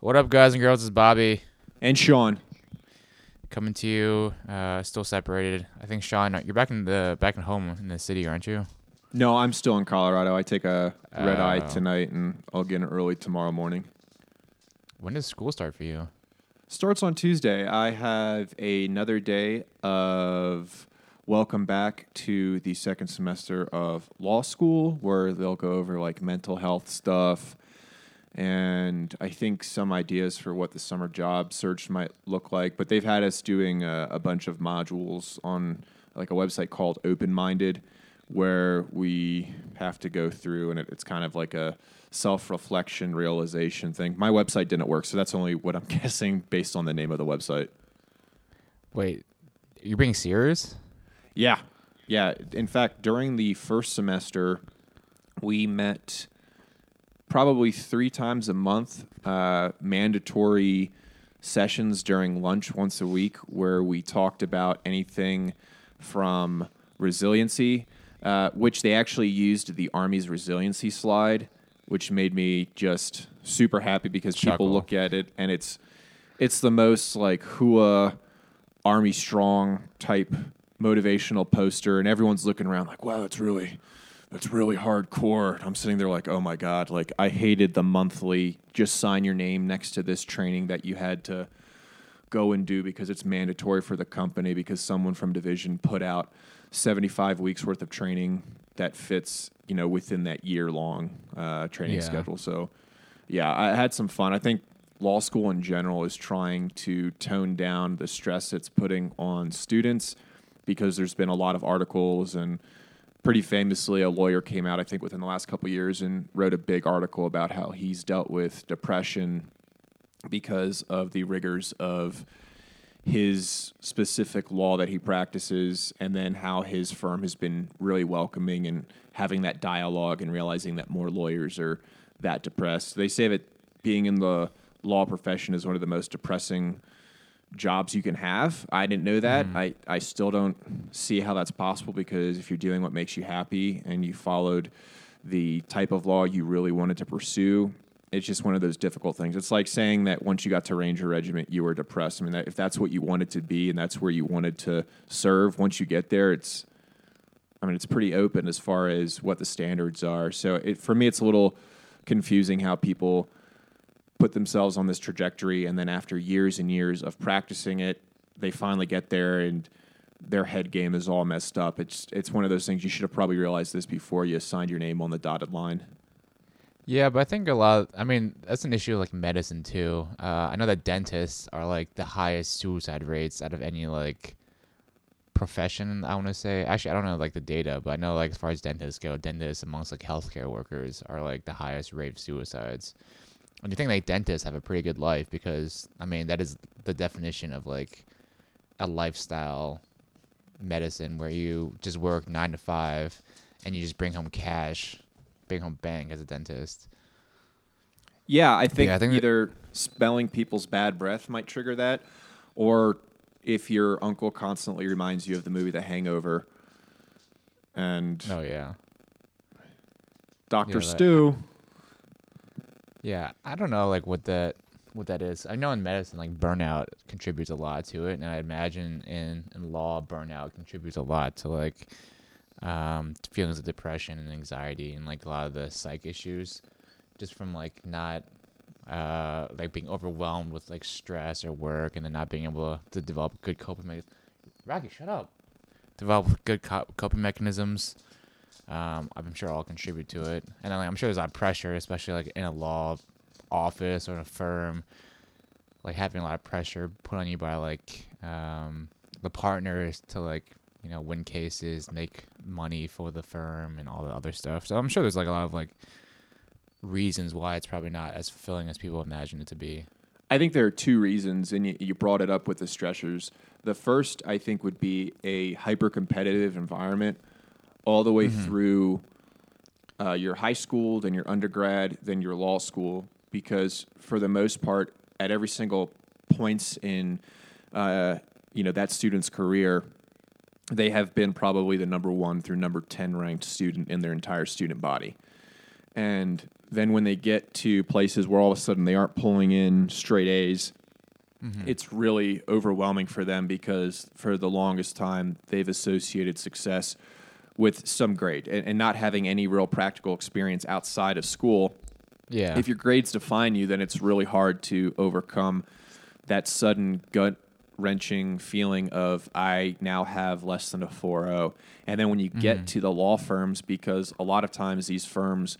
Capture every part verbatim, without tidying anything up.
What up, guys and girls? It's Bobby. And Sean. Coming to you, uh, still separated. I think, Sean, you're back in the back in home in the city, aren't you? No, I'm still in Colorado. I take a red uh, eye tonight, and I'll get in early tomorrow morning. When does school start for you? Starts on Tuesday. I have another day of welcome back to the second semester of law school, where they'll go over like mental health stuff. And I think some ideas for what the summer job search might look like. But they've had us doing a, a bunch of modules on like a website called Open Minded, where we have to go through, and it, it's kind of like a self-reflection, realization thing. My website didn't work, so that's only what I'm guessing based on the name of the website. Wait, you're being serious? Yeah. Yeah. In fact, during the first semester, we met probably three times a month, uh, mandatory sessions during lunch once a week, where we talked about anything from resiliency, uh, which they actually used the Army's resiliency slide, which made me just super happy because Chuckle. People look at it and it's it's the most like hooah, Army strong type motivational poster, and everyone's looking around like, wow, that's really... That's really hardcore. I'm sitting there like, oh my God, like I hated the monthly, just sign your name next to this training that you had to go and do because it's mandatory for the company because someone from division put out seventy-five weeks worth of training that fits, you know, within that year long uh, training yeah. schedule. So yeah, I had some fun. I think law school in general is trying to tone down the stress it's putting on students because there's been a lot of articles and pretty famously, a lawyer came out, I think, within the last couple of years and wrote a big article about how he's dealt with depression because of the rigors of his specific law that he practices, and then how his firm has been really welcoming and having that dialogue and realizing that more lawyers are that depressed. They say that being in the law profession is one of the most depressing jobs you can have. I didn't know that. Mm. I, I still don't see how that's possible because if you're doing what makes you happy and you followed the type of law you really wanted to pursue, it's just one of those difficult things. It's like saying that once you got to Ranger Regiment, you were depressed. I mean, that, if that's what you wanted to be and that's where you wanted to serve, once you get there, it's, I mean, it's pretty open as far as what the standards are. So it, for me, it's a little confusing how people put themselves on this trajectory, and then after years and years of practicing it, they finally get there, and their head game is all messed up. It's it's one of those things you should have probably realized this before you signed your name on the dotted line. Yeah, but I think a lot of, I mean, that's an issue like medicine too. Uh, I know that dentists are like the highest suicide rates out of any like profession, I want to say. Actually, I don't know like the data, but I know like as far as dentists go, dentists amongst like healthcare workers are like the highest rate of suicides. And you think like dentists have a pretty good life because, I mean, that is the definition of like a lifestyle medicine where you just work nine to five and you just bring home cash, bring home bang as a dentist. Yeah, I think, yeah, I think either that- smelling people's bad breath might trigger that, or if your uncle constantly reminds you of the movie The Hangover and oh yeah, Doctor yeah, Stu. That- Yeah, I don't know like what that what that is. I know in medicine like burnout contributes a lot to it, and I imagine in, in law burnout contributes a lot to like um, feelings of depression and anxiety and like a lot of the psych issues, just from like not uh, like being overwhelmed with like stress or work, and then not being able to develop good coping mechanisms. Rocky, shut up. Develop good coping mechanisms. Um, I'm sure all contribute to it, and I'm sure there's a lot of pressure, especially like in a law office or in a firm, like having a lot of pressure put on you by like um, the partners to like you know win cases, make money for the firm, and all the other stuff. So I'm sure there's like a lot of like reasons why it's probably not as fulfilling as people imagine it to be. I think there are two reasons, and you brought it up with the stressors. The first, I think, would be a hyper-competitive environment. All the way mm-hmm. through uh, your high school, then your undergrad, then your law school, because for the most part, at every single points in uh, you know that student's career, they have been probably the number one through number ten ranked student in their entire student body, and then when they get to places where all of a sudden they aren't pulling in straight A's, mm-hmm. it's really overwhelming for them, because for the longest time they've associated success with some grade and, and not having any real practical experience outside of school. Yeah. If your grades define you, then it's really hard to overcome that sudden gut-wrenching feeling of, I now have less than a four point oh. And then when you mm-hmm. get to the law firms, because a lot of times these firms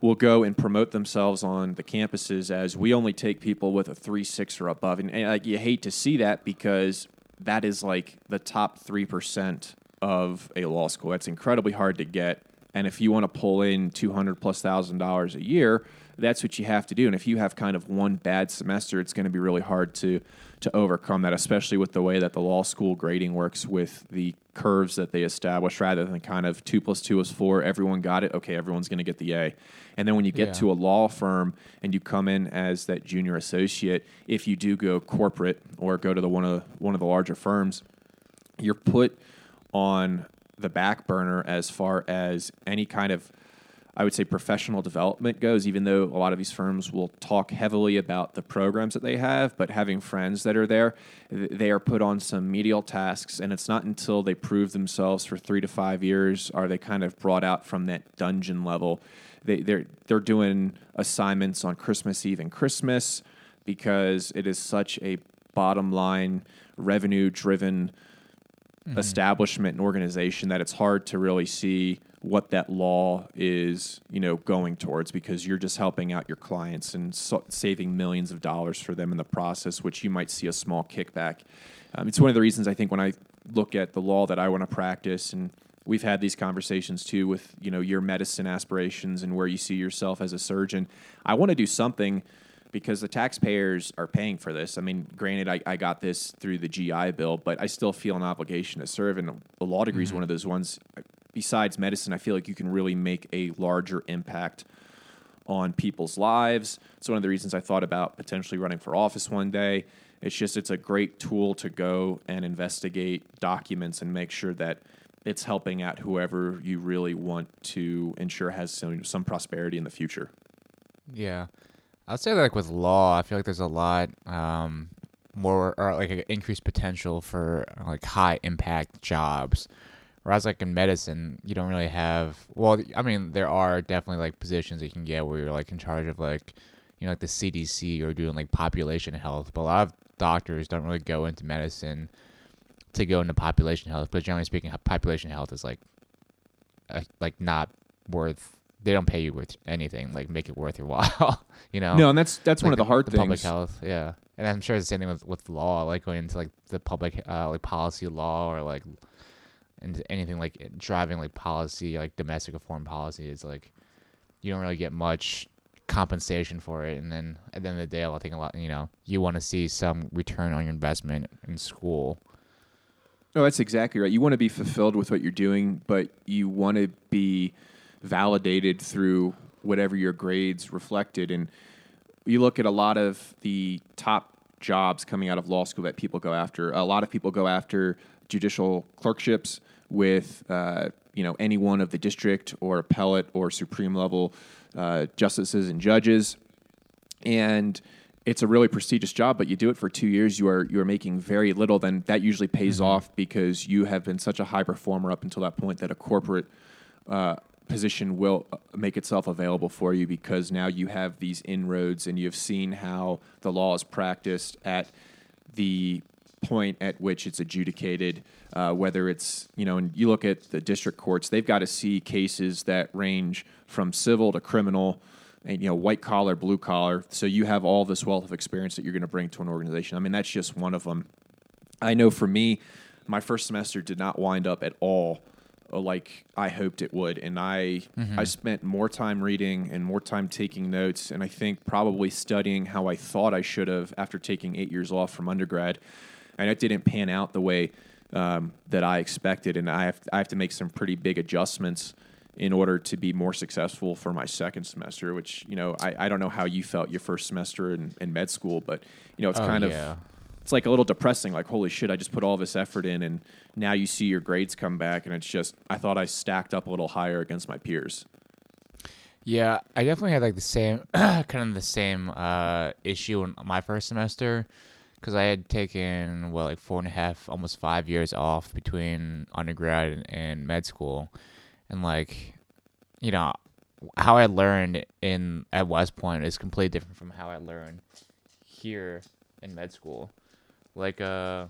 will go and promote themselves on the campuses as, we only take people with a three point six or above. And, and like, you hate to see that, because that is like the top three percent of a law school. That's incredibly hard to get. And if you want to pull in two hundred plus thousand dollars a year, that's what you have to do. And if you have kind of one bad semester, it's going to be really hard to to overcome that, especially with the way that the law school grading works with the curves that they establish, rather than kind of two plus two is four, everyone got it, okay, everyone's going to get the A. And then when you get yeah. to a law firm and you come in as that junior associate, if you do go corporate or go to the one of one of the larger firms, you're put on the back burner as far as any kind of, I would say, professional development goes, even though a lot of these firms will talk heavily about the programs that they have. But having friends that are there, they are put on some menial tasks, and it's not until they prove themselves for three to five years are they kind of brought out from that dungeon level. They, they're, they're doing assignments on Christmas Eve and Christmas, because it is such a bottom line, revenue-driven Mm-hmm. establishment and organization that it's hard to really see what that law is, you know, going towards, because you're just helping out your clients and so- saving millions of dollars for them in the process, which you might see a small kickback. Um, it's one of the reasons I think when I look at the law that I want to practice, and we've had these conversations too with, you know, your medicine aspirations and where you see yourself as a surgeon, I want to do something because the taxpayers are paying for this. I mean, granted, I, I got this through the G I Bill, but I still feel an obligation to serve, and a law degree mm-hmm. is one of those ones. Besides medicine, I feel like you can really make a larger impact on people's lives. It's one of the reasons I thought about potentially running for office one day. It's just, it's a great tool to go and investigate documents and make sure that it's helping out whoever you really want to ensure has some, some prosperity in the future. Yeah. I'd say that, like, with law, I feel like there's a lot um, more, or like an increased potential for like high impact jobs. Whereas like in medicine, you don't really have. Well, I mean, there are definitely like positions that you can get where you're like in charge of like, you know, like the C D C or doing like population health. But a lot of doctors don't really go into medicine to go into population health. But generally speaking, population health is like, uh, like not worth. They don't pay you with anything, like, make it worth your while, you know? No, and that's that's like one of the hard the things. Public health, yeah. And I'm sure it's the same thing with, with law, like going into, like, the public, uh, like, policy law or, like, and anything, like, driving, like, policy, like, domestic or foreign policy is, like, you don't really get much compensation for it. And then at the end of the day, I think a lot, you know, you want to see some return on your investment in school. No, that's exactly right. You want to be fulfilled with what you're doing, but you want to be validated through whatever your grades reflected. And you look at a lot of the top jobs coming out of law school that people go after. A lot of people go after judicial clerkships with, uh, you know, any one of the district or appellate or supreme level uh, justices and judges. And it's a really prestigious job, but you do it for two years. You are you are making very little. Then that usually pays mm-hmm. off because you have been such a high performer up until that point that a corporate uh, position will make itself available for you, because now you have these inroads and you've seen how the law is practiced at the point at which it's adjudicated, uh, whether it's, you know, and you look at the district courts, they've got to see cases that range from civil to criminal and, you know, white collar, blue collar. So you have all this wealth of experience that you're going to bring to an organization. I mean, that's just one of them. I know for me, my first semester did not wind up at all like I hoped it would. And I mm-hmm. I spent more time reading and more time taking notes, and I think probably studying how I thought I should have after taking eight years off from undergrad. And it didn't pan out the way um, that I expected, and I have, I have to make some pretty big adjustments in order to be more successful for my second semester, which, you know, I, I don't know how you felt your first semester in, in med school, but, you know, it's oh, kind yeah. of... It's like a little depressing, like, holy shit, I just put all this effort in, and now you see your grades come back, and it's just, I thought I stacked up a little higher against my peers. Yeah, I definitely had like the same kind of the same uh, issue in my first semester, because I had taken well like four and a half, almost five years off between undergrad and, and med school, and like, you know, how I learned in at West Point is completely different from how I learned here in med school. Like uh,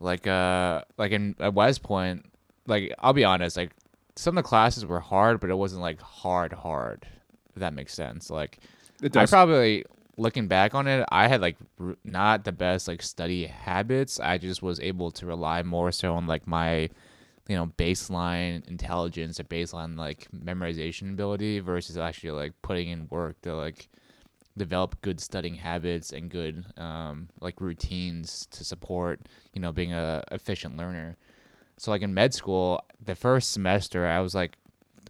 like uh, like in at West Point, like I'll be honest, like. Some of the classes were hard, but it wasn't like hard, hard, if that makes sense. Like, it does. I probably, looking back on it, I had like r- not the best like study habits. I just was able to rely more so on like my, you know, baseline intelligence or baseline like memorization ability versus actually like putting in work to like develop good studying habits and good um, like routines to support, you know, being a efficient learner. So, like, in med school, the first semester, I was, like,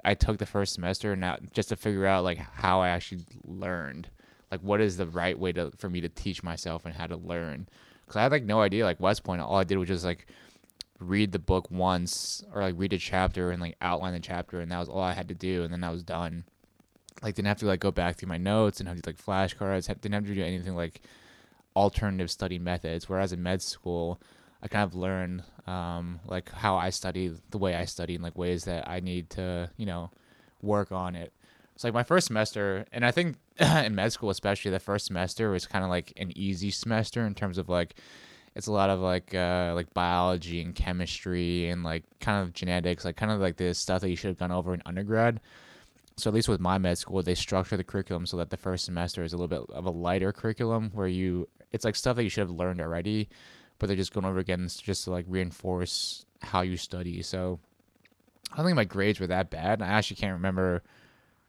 I took the first semester now just to figure out, like, how I actually learned. Like, what is the right way to for me to teach myself and how to learn? Because I had, like, no idea. Like, West Point, all I did was just, like, read the book once or, like, read a chapter and, like, outline the chapter. And that was all I had to do. And then I was done. Like, didn't have to, like, go back through my notes and have to, like, flashcards. Didn't have to do anything, like, alternative study methods. Whereas in med school, I kind of learned, um, like, how I study, the way I study, and, like, ways that I need to, you know, work on it. It's, like, my first semester, and I think in med school especially, the first semester was kind of, like, an easy semester in terms of, like, it's a lot of, like, uh, like biology and chemistry and, like, kind of genetics, like, kind of, like, this stuff that you should have gone over in undergrad. So at least with my med school, they structure the curriculum so that the first semester is a little bit of a lighter curriculum where you, it's, like, stuff that you should have learned already, but they're just going over again just to, like, reinforce how you study. So I don't think my grades were that bad. I actually can't remember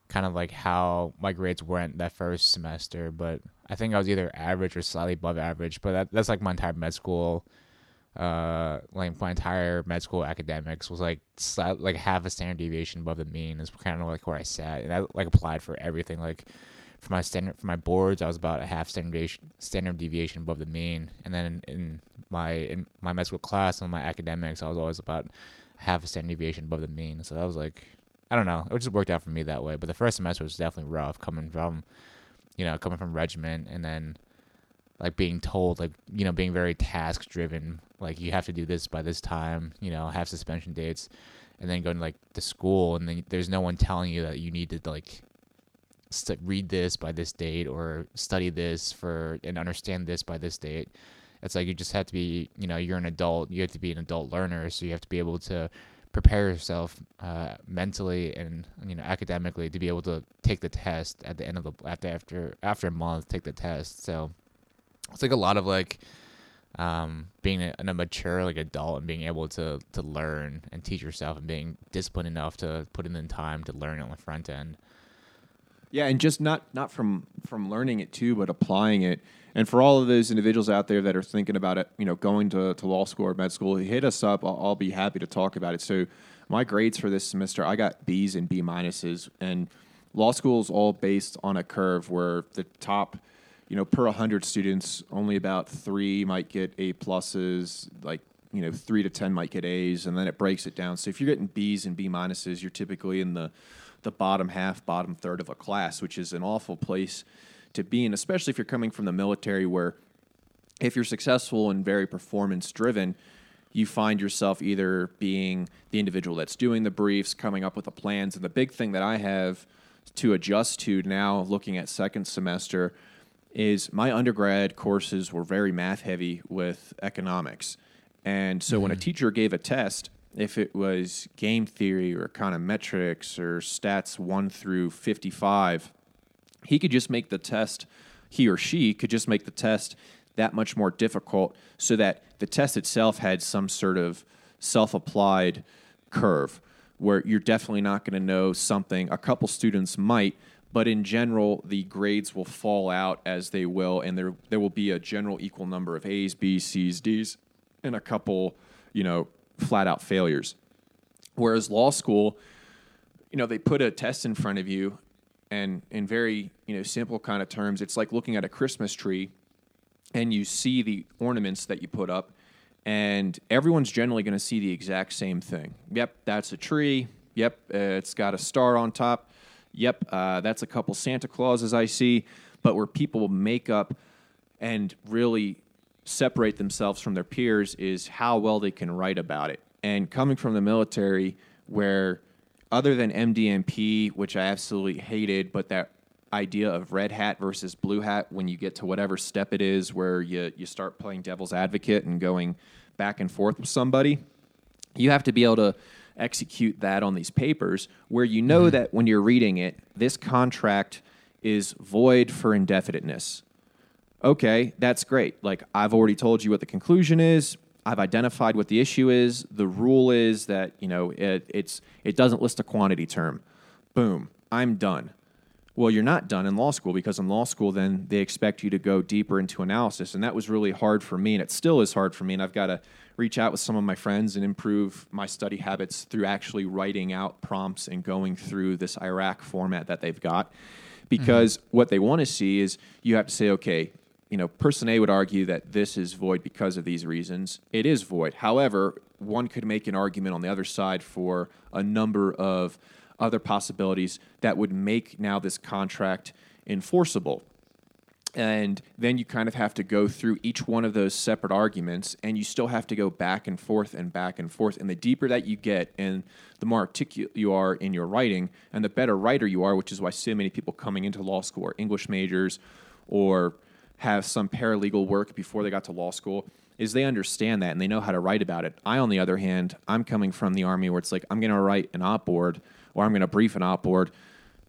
kind of, like, how my grades went that first semester, but I think I was either average or slightly above average. But that, that's, like, my entire med school, uh, like, my entire med school academics was, like, slightly, like, half a standard deviation above the mean is kind of, like, where I sat. And I, like, applied for everything, like, For my standard, for my boards, I was about a half standard deviation, standard deviation above the mean, and then in, in my in my med school class and my academics, I was always about half a standard deviation above the mean. So that was like, I don't know, it just worked out for me that way. But the first semester was definitely rough, coming from, you know, coming from regiment, and then like being told, like, you know, being very task driven, like you have to do this by this time, you know, have suspension dates, and then going to, like, to school, and then there's no one telling you that you need to, like, St- read this by this date or study this for and understand this by this date. It's like you just have to be, you know, you're an adult, you have to be an adult learner, so you have to be able to prepare yourself uh, mentally and, you know, academically to be able to take the test at the end of the after after after a month, take the test. So it's like a lot of like um, being a, a mature like adult and being able to to learn and teach yourself and being disciplined enough to put in the time to learn on the front end. Yeah, and just not, not from, from learning it too, but applying it. And for all of those individuals out there that are thinking about it, you know, going to, to law school or med school, hit us up. I'll, I'll be happy to talk about it. So my grades for this semester, I got B's and B minuses. And law school is all based on a curve where the top, you know, per one hundred students, only about three might get A pluses, like, you know, three to ten might get A's, and then it breaks it down. So if you're getting B's and B minuses, you're typically in the the bottom half, bottom third of a class, which is an awful place to be in, especially if you're coming from the military, where if you're successful and very performance-driven, you find yourself either being the individual that's doing the briefs, coming up with the plans. And the big thing that I have to adjust to now, looking at second semester, is my undergrad courses were very math-heavy with economics. And so mm-hmm. when a teacher gave a test, if it was game theory or econometrics or stats one through fifty-five, he could just make the test, he or she could just make the test that much more difficult so that the test itself had some sort of self-applied curve where you're definitely not going to know something. A couple students might, but in general, the grades will fall out as they will, and there there will be a general equal number of A's, B's, C's, D's, and a couple, you know, flat-out failures. Whereas law school, you know, they put a test in front of you, and in very, you know, simple kind of terms, it's like looking at a Christmas tree, and you see the ornaments that you put up, and everyone's generally going to see the exact same thing. Yep, that's a tree. Yep, uh, it's got a star on top. Yep, uh, that's a couple Santa Clauses I see, but where people make up and really separate themselves from their peers is how well they can write about it. And coming from the military, where other than M D M P, which I absolutely hated, but that idea of red hat versus blue hat when you get to whatever step it is where you, you start playing devil's advocate and going back and forth with somebody, you have to be able to execute that on these papers where you know mm-hmm. that when you're reading it, this contract is void for indefiniteness. Okay, that's great. Like, I've already told you what the conclusion is. I've identified what the issue is. The rule is that, you know, it, it's it doesn't list a quantity term. Boom, I'm done. Well, you're not done in law school, because in law school then they expect you to go deeper into analysis, and that was really hard for me, and it still is hard for me, and I've got to reach out with some of my friends and improve my study habits through actually writing out prompts and going through this I RAC format that they've got, because mm-hmm. what they want to see is you have to say, okay, you know, person A would argue that this is void because of these reasons. It is void. However, one could make an argument on the other side for a number of other possibilities that would make now this contract enforceable. And then you kind of have to go through each one of those separate arguments, and you still have to go back and forth and back and forth. And the deeper that you get and the more articulate you are in your writing and the better writer you are, which is why so many people coming into law school are English majors or have some paralegal work before they got to law school, is they understand that and they know how to write about it. I, on the other hand, I'm coming from the Army where it's like, I'm going to write an op board or I'm going to brief an op board.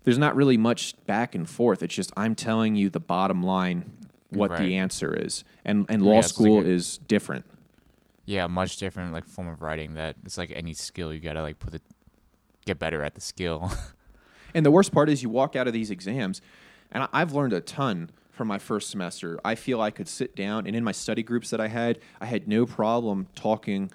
There's not really much back and forth. It's just I'm telling you the bottom line, what right. the answer is. And and law yeah, school like a, is different. Yeah, much different like form of writing that it's like any skill. You got to like put it, get better at the skill. And the worst part is you walk out of these exams, and I've learned a ton from my first semester. I feel I could sit down, and in my study groups that I had, I had no problem talking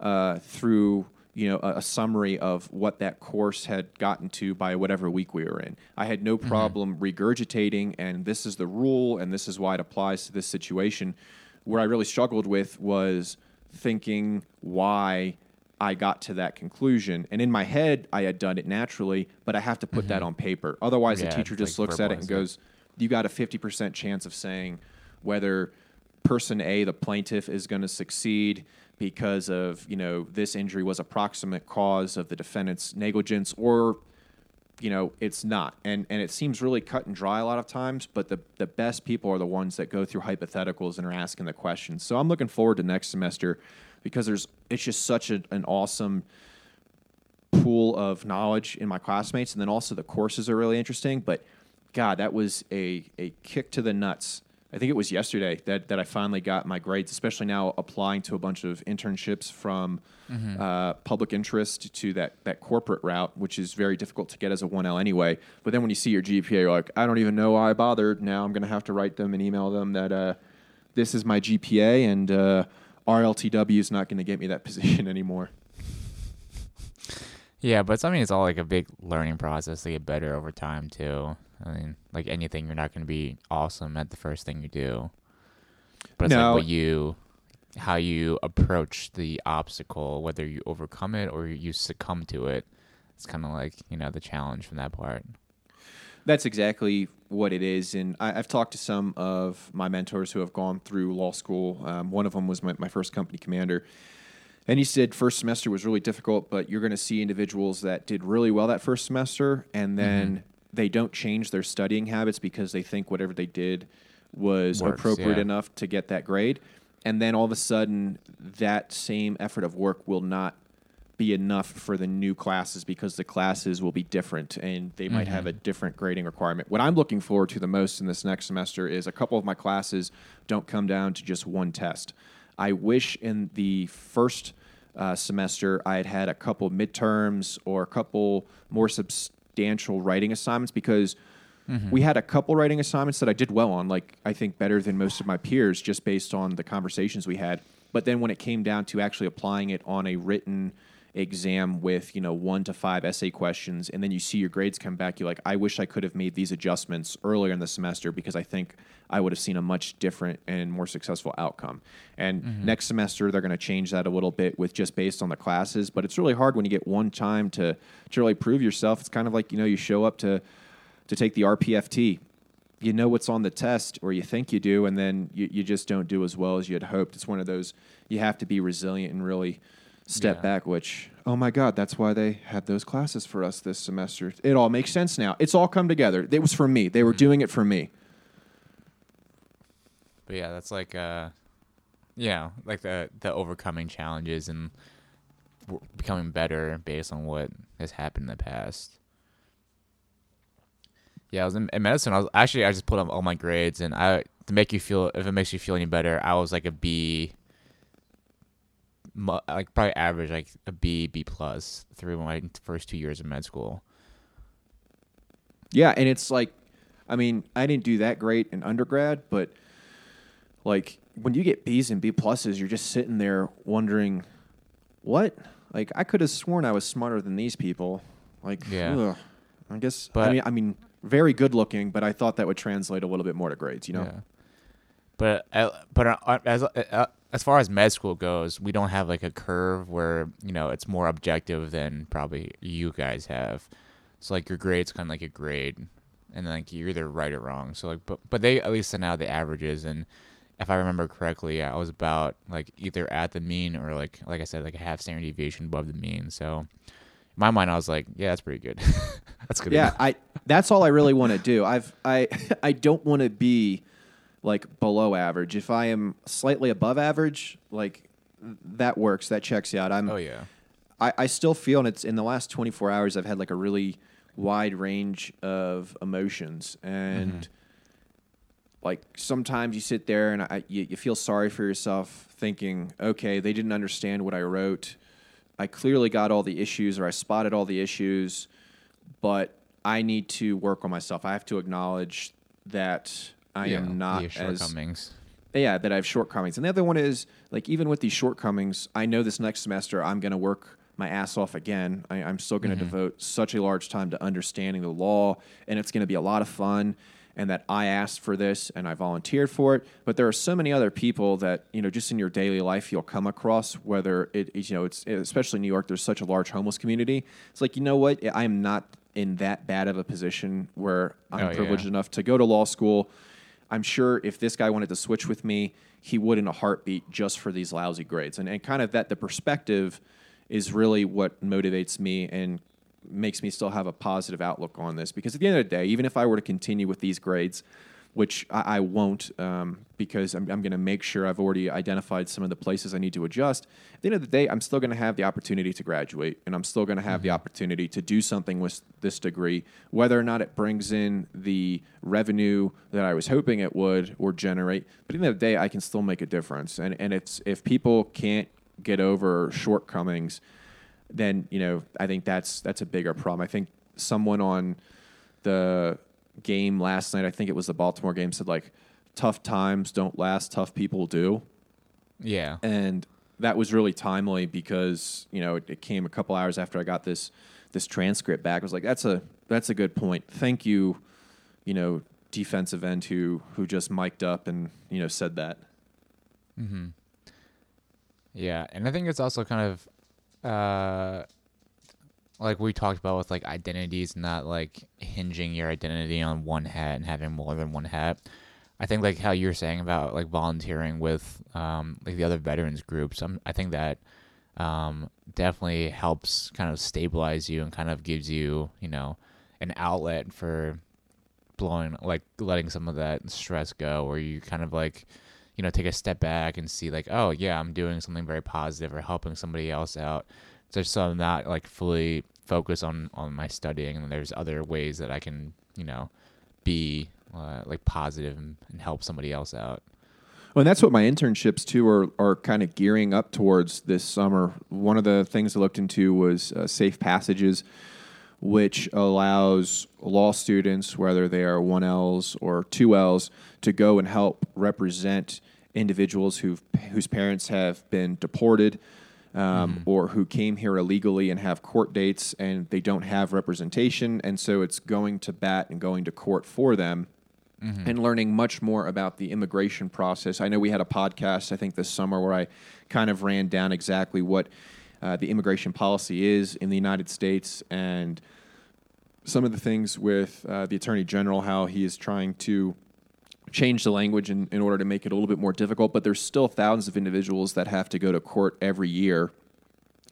uh, through you know, a, a summary of what that course had gotten to by whatever week we were in. I had no problem mm-hmm. regurgitating, and this is the rule, and this is why it applies to this situation. Where I really struggled with was thinking why I got to that conclusion. And in my head, I had done it naturally, but I have to put mm-hmm. that on paper. Otherwise, yeah, the teacher just like looks at it and goes, you got a fifty percent chance of saying whether person A, the plaintiff, is going to succeed because of, you know, this injury was a proximate cause of the defendant's negligence, or, you know, it's not. And and it seems really cut and dry a lot of times, but the, the best people are the ones that go through hypotheticals and are asking the questions. So I'm looking forward to next semester because there's it's just such a, an awesome pool of knowledge in my classmates. And then also the courses are really interesting, but God, that was a, a kick to the nuts. I think it was yesterday that, that I finally got my grades, especially now applying to a bunch of internships from mm-hmm. uh, public interest to that, that corporate route, which is very difficult to get as a one L anyway. But then when you see your G P A, you're like, I don't even know why I bothered. Now I'm going to have to write them and email them that uh, this is my G P A, and uh, R L T W is not going to get me that position anymore. Yeah, but I mean, it's all like a big learning process to get better over time too. I mean, like anything, you're not going to be awesome at the first thing you do. But it's no. like what you, how you approach the obstacle, whether you overcome it or you succumb to it. It's kind of like, you know, the challenge from that part. That's exactly what it is. And I, I've talked to some of my mentors who have gone through law school. Um, one of them was my, my first company commander. And he said first semester was really difficult, but you're going to see individuals that did really well that first semester, and then mm-hmm. they don't change their studying habits because they think whatever they did was Works, appropriate yeah. enough to get that grade. And then all of a sudden, that same effort of work will not be enough for the new classes because the classes will be different and they mm-hmm. might have a different grading requirement. What I'm looking forward to the most in this next semester is a couple of my classes don't come down to just one test. I wish in the first uh, semester I had had a couple midterms or a couple more substantial writing assignments, because mm-hmm. we had a couple writing assignments that I did well on, like I think better than most of my peers just based on the conversations we had. But then when it came down to actually applying it on a written exam with, you know, one to five essay questions, and then you see your grades come back, you're like, I wish I could have made these adjustments earlier in the semester because I think I would have seen a much different and more successful outcome. And mm-hmm. next semester, they're going to change that a little bit with just based on the classes, but it's really hard when you get one time to, to really prove yourself. It's kind of like, you know, you show up to, to take the R P F T. You know what's on the test, or you think you do, and then you, you just don't do as well as you had hoped. It's one of those, you have to be resilient and really step yeah. back, which, oh my God, that's why they had those classes for us this semester. It all makes sense now. It's all come together. It was for me. They were mm-hmm. doing it for me. But yeah, that's like, uh, yeah, like the, the overcoming challenges and becoming better based on what has happened in the past. Yeah, I was in, in medicine. I was actually I just pulled up all my grades, and I to make you feel if it makes you feel any better, I was like a B, like probably average, like a B, B plus through my first two years of med school. Yeah, and it's like, I mean, I didn't do that great in undergrad, but like when you get B's and B pluses, you're just sitting there wondering, what? Like I could have sworn I was smarter than these people. Like, yeah, ugh, I guess. But I mean, I mean. Very good looking, but I thought that would translate a little bit more to grades, you know. Yeah. But uh, but uh, as uh, as far as med school goes, we don't have like a curve where, you know, it's more objective than probably you guys have. So like your grade's kind of like a grade, and like you're either right or wrong. So like, but but they at least send out the averages, and if I remember correctly, I was about like either at the mean or like like I said, like a half standard deviation above the mean. So. In my mind, I was like, yeah, that's pretty good. That's good. Yeah, I that's all I really want to do. I've I I don't want to be like below average. If I am slightly above average, like that works. That checks out. I'm. Oh yeah. I, I still feel, and it's in the last twenty-four hours, I've had like a really wide range of emotions, and mm-hmm. like sometimes you sit there and I you, you feel sorry for yourself, thinking, okay, they didn't understand what I wrote. I clearly got all the issues, or I spotted all the issues, but I need to work on myself. I have to acknowledge that I yeah, am not as... shortcomings. Yeah, that I have shortcomings. And the other one is, like, even with these shortcomings, I know this next semester I'm going to work my ass off again. I, I'm still going to mm-hmm. devote such a large time to understanding the law, and it's going to be a lot of fun, and that I asked for this, and I volunteered for it. But there are so many other people that, you know, just in your daily life you'll come across, whether it, you know, it's especially in New York, there's such a large homeless community. It's like, you know what, I'm not in that bad of a position where I'm oh, privileged yeah. enough to go to law school. I'm sure if this guy wanted to switch with me, he would in a heartbeat just for these lousy grades. And and kind of that, the perspective is really what motivates me and makes me still have a positive outlook on this, because at the end of the day, even if I were to continue with these grades, which I, I won't, um, because I'm, I'm going to make sure I've already identified some of the places I need to adjust. At the end of the day, I'm still going to have the opportunity to graduate, and I'm still going to have mm-hmm. the opportunity to do something with this degree, whether or not it brings in the revenue that I was hoping it would or generate. But at the end of the day, I can still make a difference. And, and it's, if people can't get over shortcomings, then, you know, I think that's that's a bigger problem. I think someone on the game last night, I think it was the Baltimore game, said, like, tough times don't last, tough people do. Yeah. And that was really timely because, you know, it, it came a couple hours after I got this this transcript back. I was like, that's a that's a good point. Thank you, you know, defensive end who, who just mic'd up and, you know, said that. Mm-hmm. Yeah, and I think it's also kind of... Uh, like we talked about with like identities, not like hinging your identity on one hat and having more than one hat. I think like how you're saying about like volunteering with um like the other veterans groups. I'm, I think that um definitely helps kind of stabilize you and kind of gives you, you know, an outlet for blowing like letting some of that stress go, or you kind of like, you know, take a step back and see like, oh yeah, I'm doing something very positive or helping somebody else out. Just so I'm not like fully focused on, on my studying, and there's other ways that I can, you know, be uh, like positive and, and help somebody else out. Well, and that's what my internships too are, are kind of gearing up towards this summer. One of the things I looked into was uh, Safe Passages, which allows law students, whether they are one L's or two L's, to go and help represent individuals who've, whose parents have been deported, um, mm-hmm. or who came here illegally and have court dates and they don't have representation. And so it's going to bat and going to court for them mm-hmm. and learning much more about the immigration process. I know we had a podcast, I think this summer, where I kind of ran down exactly what uh, the immigration policy is in the United States and some of the things with uh, the Attorney General, how he is trying to change the language in, in order to make it a little bit more difficult, but there's still thousands of individuals that have to go to court every year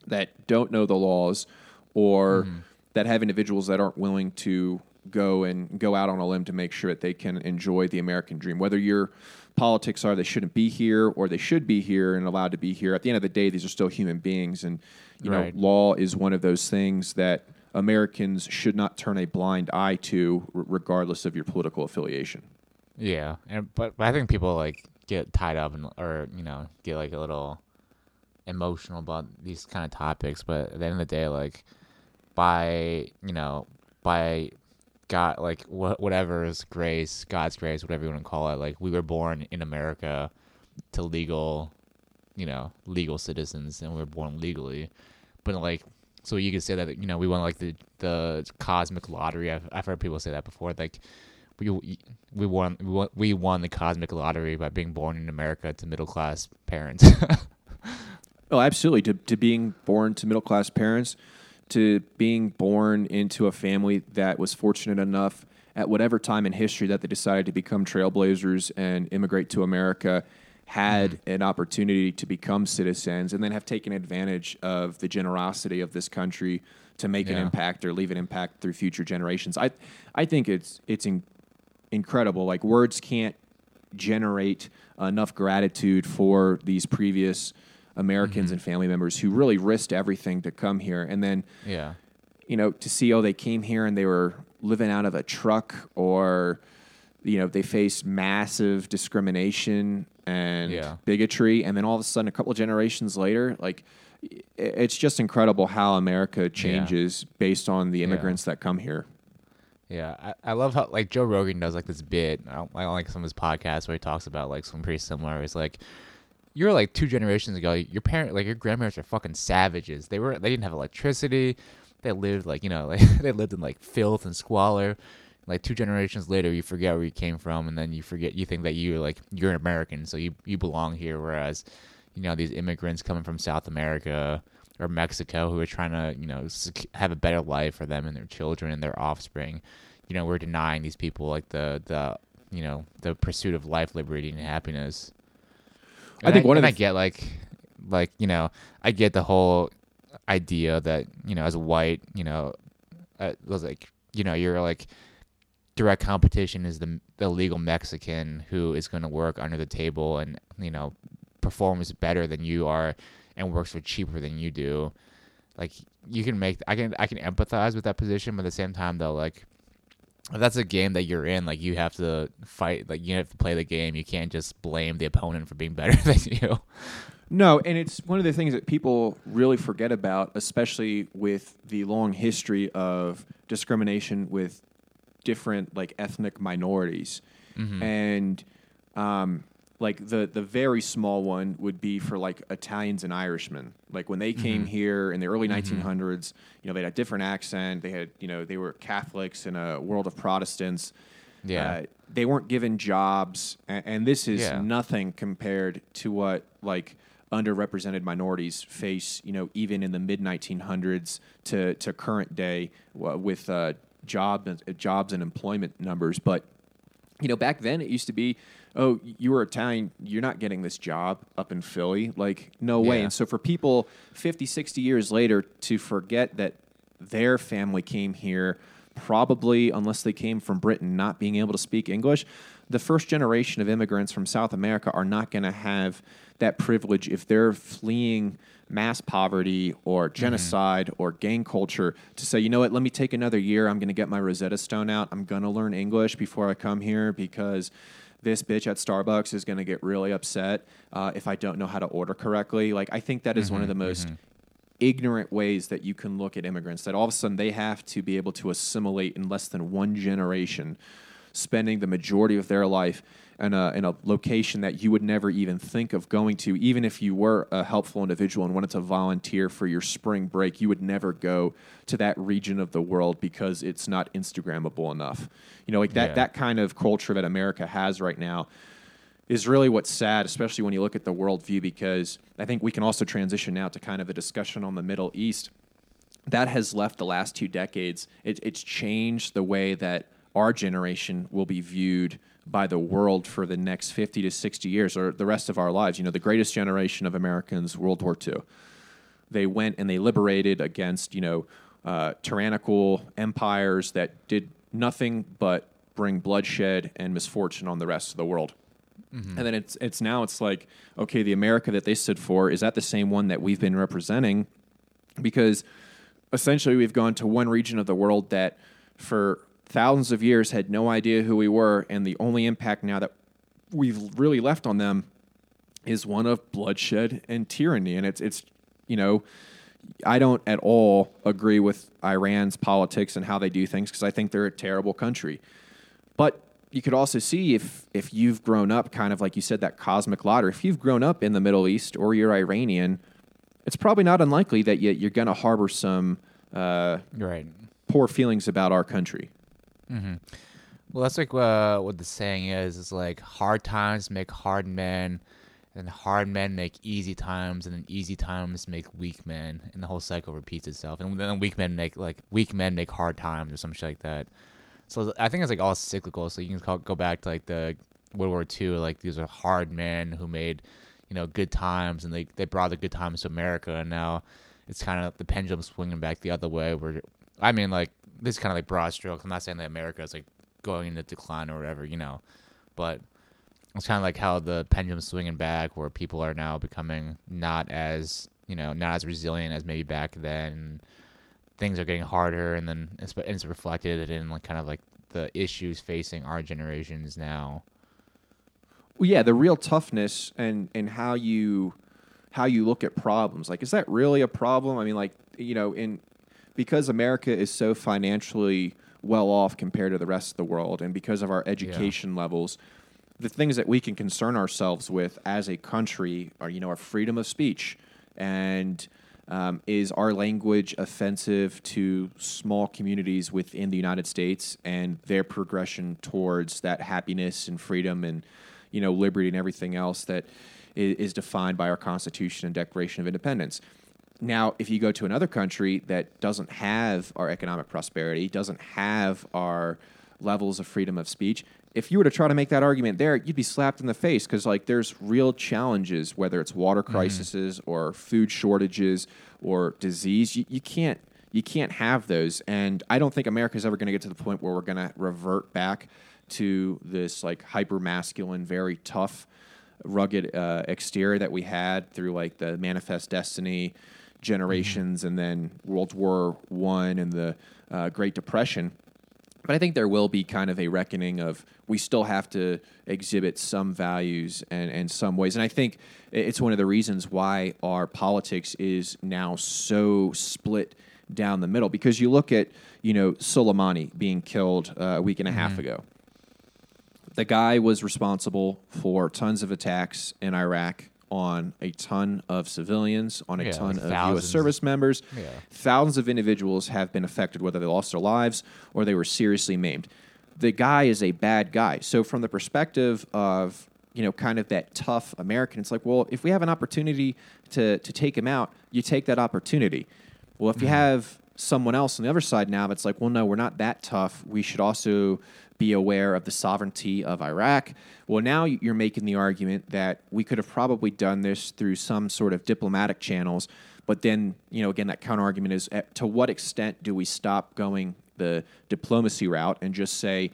that don't know the laws or mm-hmm. that have individuals that aren't willing to go and go out on a limb to make sure that they can enjoy the American dream. Whether your politics are they shouldn't be here or they should be here and allowed to be here, at the end of the day, these are still human beings. And you right. know, law is one of those things that Americans should not turn a blind eye to r- regardless of your political affiliation. Yeah, and but, but I think people like get tied up and or you know get like a little emotional about these kind of topics. But at the end of the day, like by you know by God, like wh- whatever is grace, God's grace, whatever you want to call it. Like we were born in America to legal, you know, legal citizens, and we were born legally. But like so, you could say that you know we won like the the cosmic lottery. I've I've heard people say that before, like. We we won we won, we won the cosmic lottery by being born in America to middle class parents. Oh, absolutely! To to being born to middle class parents, to being born into a family that was fortunate enough at whatever time in history that they decided to become trailblazers and immigrate to America, had mm-hmm. an opportunity to become citizens, and then have taken advantage of the generosity of this country to make yeah. an impact or leave an impact through future generations. I I think it's it's incredible. Incredible. Like words can't generate enough gratitude for these previous Americans mm-hmm. and family members who really risked everything to come here. And then, yeah, you know, to see, oh, they came here and they were living out of a truck or, you know, they faced massive discrimination and yeah. bigotry. And then all of a sudden, a couple of generations later, like it's just incredible how America changes yeah. based on the immigrants yeah. that come here. Yeah, I, I love how, like, Joe Rogan does, like, this bit. I don't, I don't like some of his podcasts where he talks about, like, something pretty similar. He's like, you're, like, two generations ago, your parents, like, your grandparents are fucking savages. They were, they didn't have electricity. They lived, like, you know, like, they lived in, like, filth and squalor. Like, two generations later, you forget where you came from, and then you forget, you think that you're, like, you're an American, so you, you belong here, whereas, you know, these immigrants coming from South America or Mexico who are trying to, you know, have a better life for them and their children and their offspring. You know, we're denying these people like the, the you know, the pursuit of life, liberty, and happiness. And I think I, one and of I get like, like, you know, I get the whole idea that, you know, as a white, you know, uh, was like, you know, you're like direct competition is the illegal Mexican who is going to work under the table and, you know, performs better than you are and works for cheaper than you do. Like you can make, I can, I can empathize with that position, but at the same time though, like if that's a game that you're in, like you have to fight, like you have to play the game. You can't just blame the opponent for being better than you. No. And it's one of the things that people really forget about, especially with the long history of discrimination with different like ethnic minorities. Mm-hmm. And, um, Like, the, the very small one would be for, like, Italians and Irishmen. Like, when they came mm-hmm. here in the early mm-hmm. nineteen hundreds, you know, they had a different accent. They had, you know, they were Catholics in a world of Protestants. Yeah. Uh, they weren't given jobs. And, and this is yeah. nothing compared to what, like, underrepresented minorities face, you know, even in the mid-nineteen hundreds to, to current day uh, with uh, job, uh, jobs and employment numbers. But, you know, back then it used to be, oh, you were Italian, you're not getting this job up in Philly. Like, no way. Yeah. And so for people fifty, sixty years later to forget that their family came here, probably, unless they came from Britain, not being able to speak English, the first generation of immigrants from South America are not going to have that privilege if they're fleeing mass poverty or genocide mm-hmm. or gang culture to say, you know what, let me take another year. I'm going to get my Rosetta Stone out. I'm going to learn English before I come here because this bitch at Starbucks is going to get really upset uh, if I don't know how to order correctly. Like, I think that is mm-hmm, one of the most mm-hmm. ignorant ways that you can look at immigrants, that all of a sudden they have to be able to assimilate in less than one generation. spending the majority of their life in a, in a location that you would never even think of going to. Even if you were a helpful individual and wanted to volunteer for your spring break, you would never go to that region of the world because it's not Instagrammable enough. You know, like that, yeah. that kind of culture that America has right now is really what's sad, especially when you look at the worldview, because I think we can also transition now to kind of a discussion on the Middle East. That has left the last two decades. It, it's changed the way that our generation will be viewed by the world for the next fifty to sixty years or the rest of our lives. You know, the greatest generation of Americans, World War Two. They went and they liberated against, you know, uh, tyrannical empires that did nothing but bring bloodshed and misfortune on the rest of the world. Mm-hmm. And then it's it's now it's like, okay, the America that they stood for, is that the same one that we've been representing? Because essentially we've gone to one region of the world that for thousands of years had no idea who we were, and the only impact now that we've really left on them is one of bloodshed and tyranny. And it's it's you know, I don't at all agree with Iran's politics and how they do things, because I think they're a terrible country. But you could also see, if if you've grown up kind of like you said, that cosmic lottery, if you've grown up in the Middle East or you're Iranian, it's probably not unlikely that you, you're going to harbor some uh, right. poor feelings about our country. Mm-hmm. Well, that's like uh, what the saying is. It's like hard times make hard men, and hard men make easy times, and then easy times make weak men, and the whole cycle repeats itself. And then weak men make like weak men make hard times or some shit like that. So I think it's like all cyclical. So you can call, go back to like the World War Two. Like these are hard men who made, you know, good times, and they they brought the good times to America. And now it's kind of the pendulum swinging back the other way. Where I mean, like, this is kind of like broad strokes. I'm not saying that America is like going into decline or whatever, you know, but it's kind of like how the pendulum's swinging back, where people are now becoming not as, you know, not as resilient as maybe back then. Things are getting harder, and then it's, it's reflected in like kind of like the issues facing our generations now. Well, yeah, the real toughness and, and how you how you look at problems. Like, is that really a problem? I mean, like, you know, in because America is so financially well off compared to the rest of the world, and because of our education yeah. levels, the things that we can concern ourselves with as a country are, you know, our freedom of speech and. Um, is our language offensive to small communities within the United States and their progression towards that happiness and freedom and, you know, liberty and everything else that is defined by our Constitution and Declaration of Independence? Now, if you go to another country that doesn't have our economic prosperity, doesn't have our levels of freedom of speech, if you were to try to make that argument there, you'd be slapped in the face, because like there's real challenges, whether it's water crises mm-hmm. or food shortages or disease. You, you can't you can't have those. And I don't think America's ever going to get to the point where we're going to revert back to this like hyper masculine, very tough, rugged uh, exterior that we had through like the Manifest Destiny generations mm-hmm. and then World War One and the uh, Great Depression. But I think there will be kind of a reckoning of we still have to exhibit some values and, and some ways. And I think it's one of the reasons why our politics is now so split down the middle, because you look at, you know, Soleimani being killed uh, a week and a mm-hmm. half ago. The guy was responsible for tons of attacks in Iraq on a ton of civilians, on a yeah, ton like of thousands. U S service members. Yeah. Thousands of individuals have been affected, whether they lost their lives or they were seriously maimed. The guy is a bad guy. So from the perspective of, you know, kind of that tough American, it's like, well, if we have an opportunity to, to take him out, you take that opportunity. Well, if mm-hmm. you have someone else on the other side now that's like, well, no, we're not that tough. We should also be aware of the sovereignty of Iraq. Well, now you're making the argument that we could have probably done this through some sort of diplomatic channels. But then, you know, again, that counter argument is, uh, to what extent do we stop going the diplomacy route and just say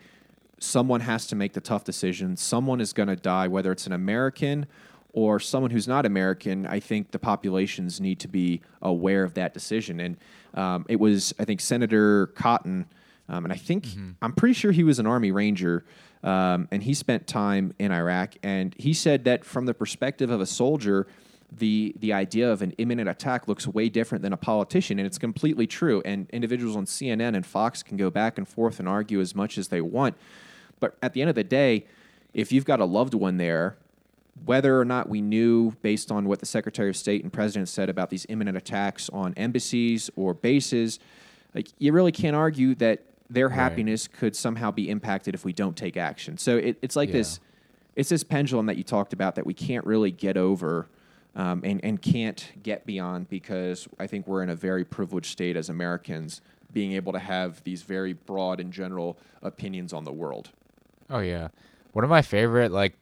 someone has to make the tough decision? Someone is going to die, whether it's an American or someone who's not American. I think the populations need to be aware of that decision. And um, it was, I think, Senator Cotton, Um, and I think, mm-hmm. I'm pretty sure he was an Army Ranger, um, and he spent time in Iraq. And he said that from the perspective of a soldier, the the idea of an imminent attack looks way different than a politician, and it's completely true. And individuals on C N N and Fox can go back and forth and argue as much as they want. But at the end of the day, if you've got a loved one there, whether or not we knew based on what the Secretary of State and President said about these imminent attacks on embassies or bases, like, you really can't argue that their happiness right. could somehow be impacted if we don't take action. So it, it's like yeah. this, it's this pendulum that you talked about that we can't really get over um, and, and can't get beyond, because I think we're in a very privileged state as Americans, being able to have these very broad and general opinions on the world. Oh, yeah. One of my favorite, like,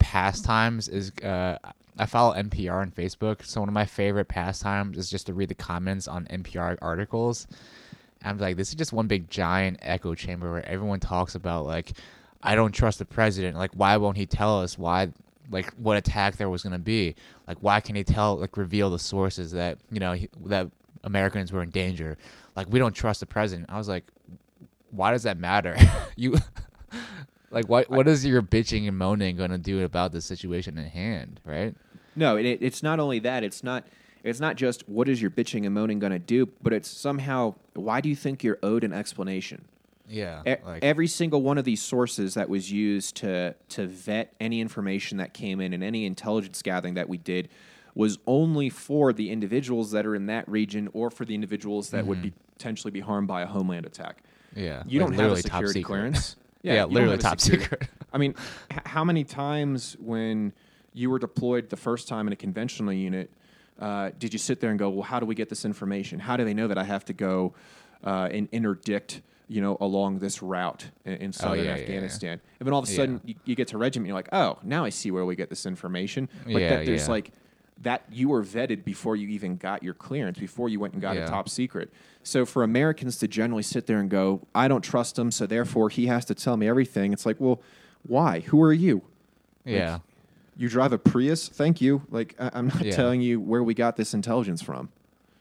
pastimes is uh, I follow N P R on Facebook. So one of my favorite pastimes is just to read the comments on N P R articles. I'm like, this is just one big giant echo chamber where everyone talks about, like, I don't trust the president. Like, why won't he tell us why, like, what attack there was going to be? Like, why can't he tell, like, reveal the sources that, you know, he, that Americans were in danger? Like, we don't trust the president. I was like, why does that matter? you, like, what what is your bitching and moaning going to do about the situation at hand, right? No, and it, it's not only that. It's not. It's not just what is your bitching and moaning going to do, but it's somehow, why do you think you're owed an explanation? Yeah. E- like, every single one of these sources that was used to to vet any information that came in and any intelligence gathering that we did was only for the individuals that are in that region or for the individuals that mm-hmm. would be, potentially be harmed by a homeland attack. Yeah. You like don't have a security clearance. yeah, yeah literally top security. secret. I mean, h- how many times when you were deployed the first time in a conventional unit, Uh, did you sit there and go, well, how do we get this information? How do they know that I have to go uh, and interdict, you know, along this route in, in southern oh, yeah, Afghanistan? Yeah, yeah. And then all of a sudden yeah. you, you get to regiment, you're like, oh, now I see where we get this information. But yeah, that there's yeah. like that you were vetted before you even got your clearance, before you went and got yeah. a top secret. So for Americans to generally sit there and go, I don't trust him, so therefore he has to tell me everything. It's like, well, why? Who are you? Yeah. Like, you drive a Prius? Thank you. Like, I- I'm not yeah. telling you where we got this intelligence from.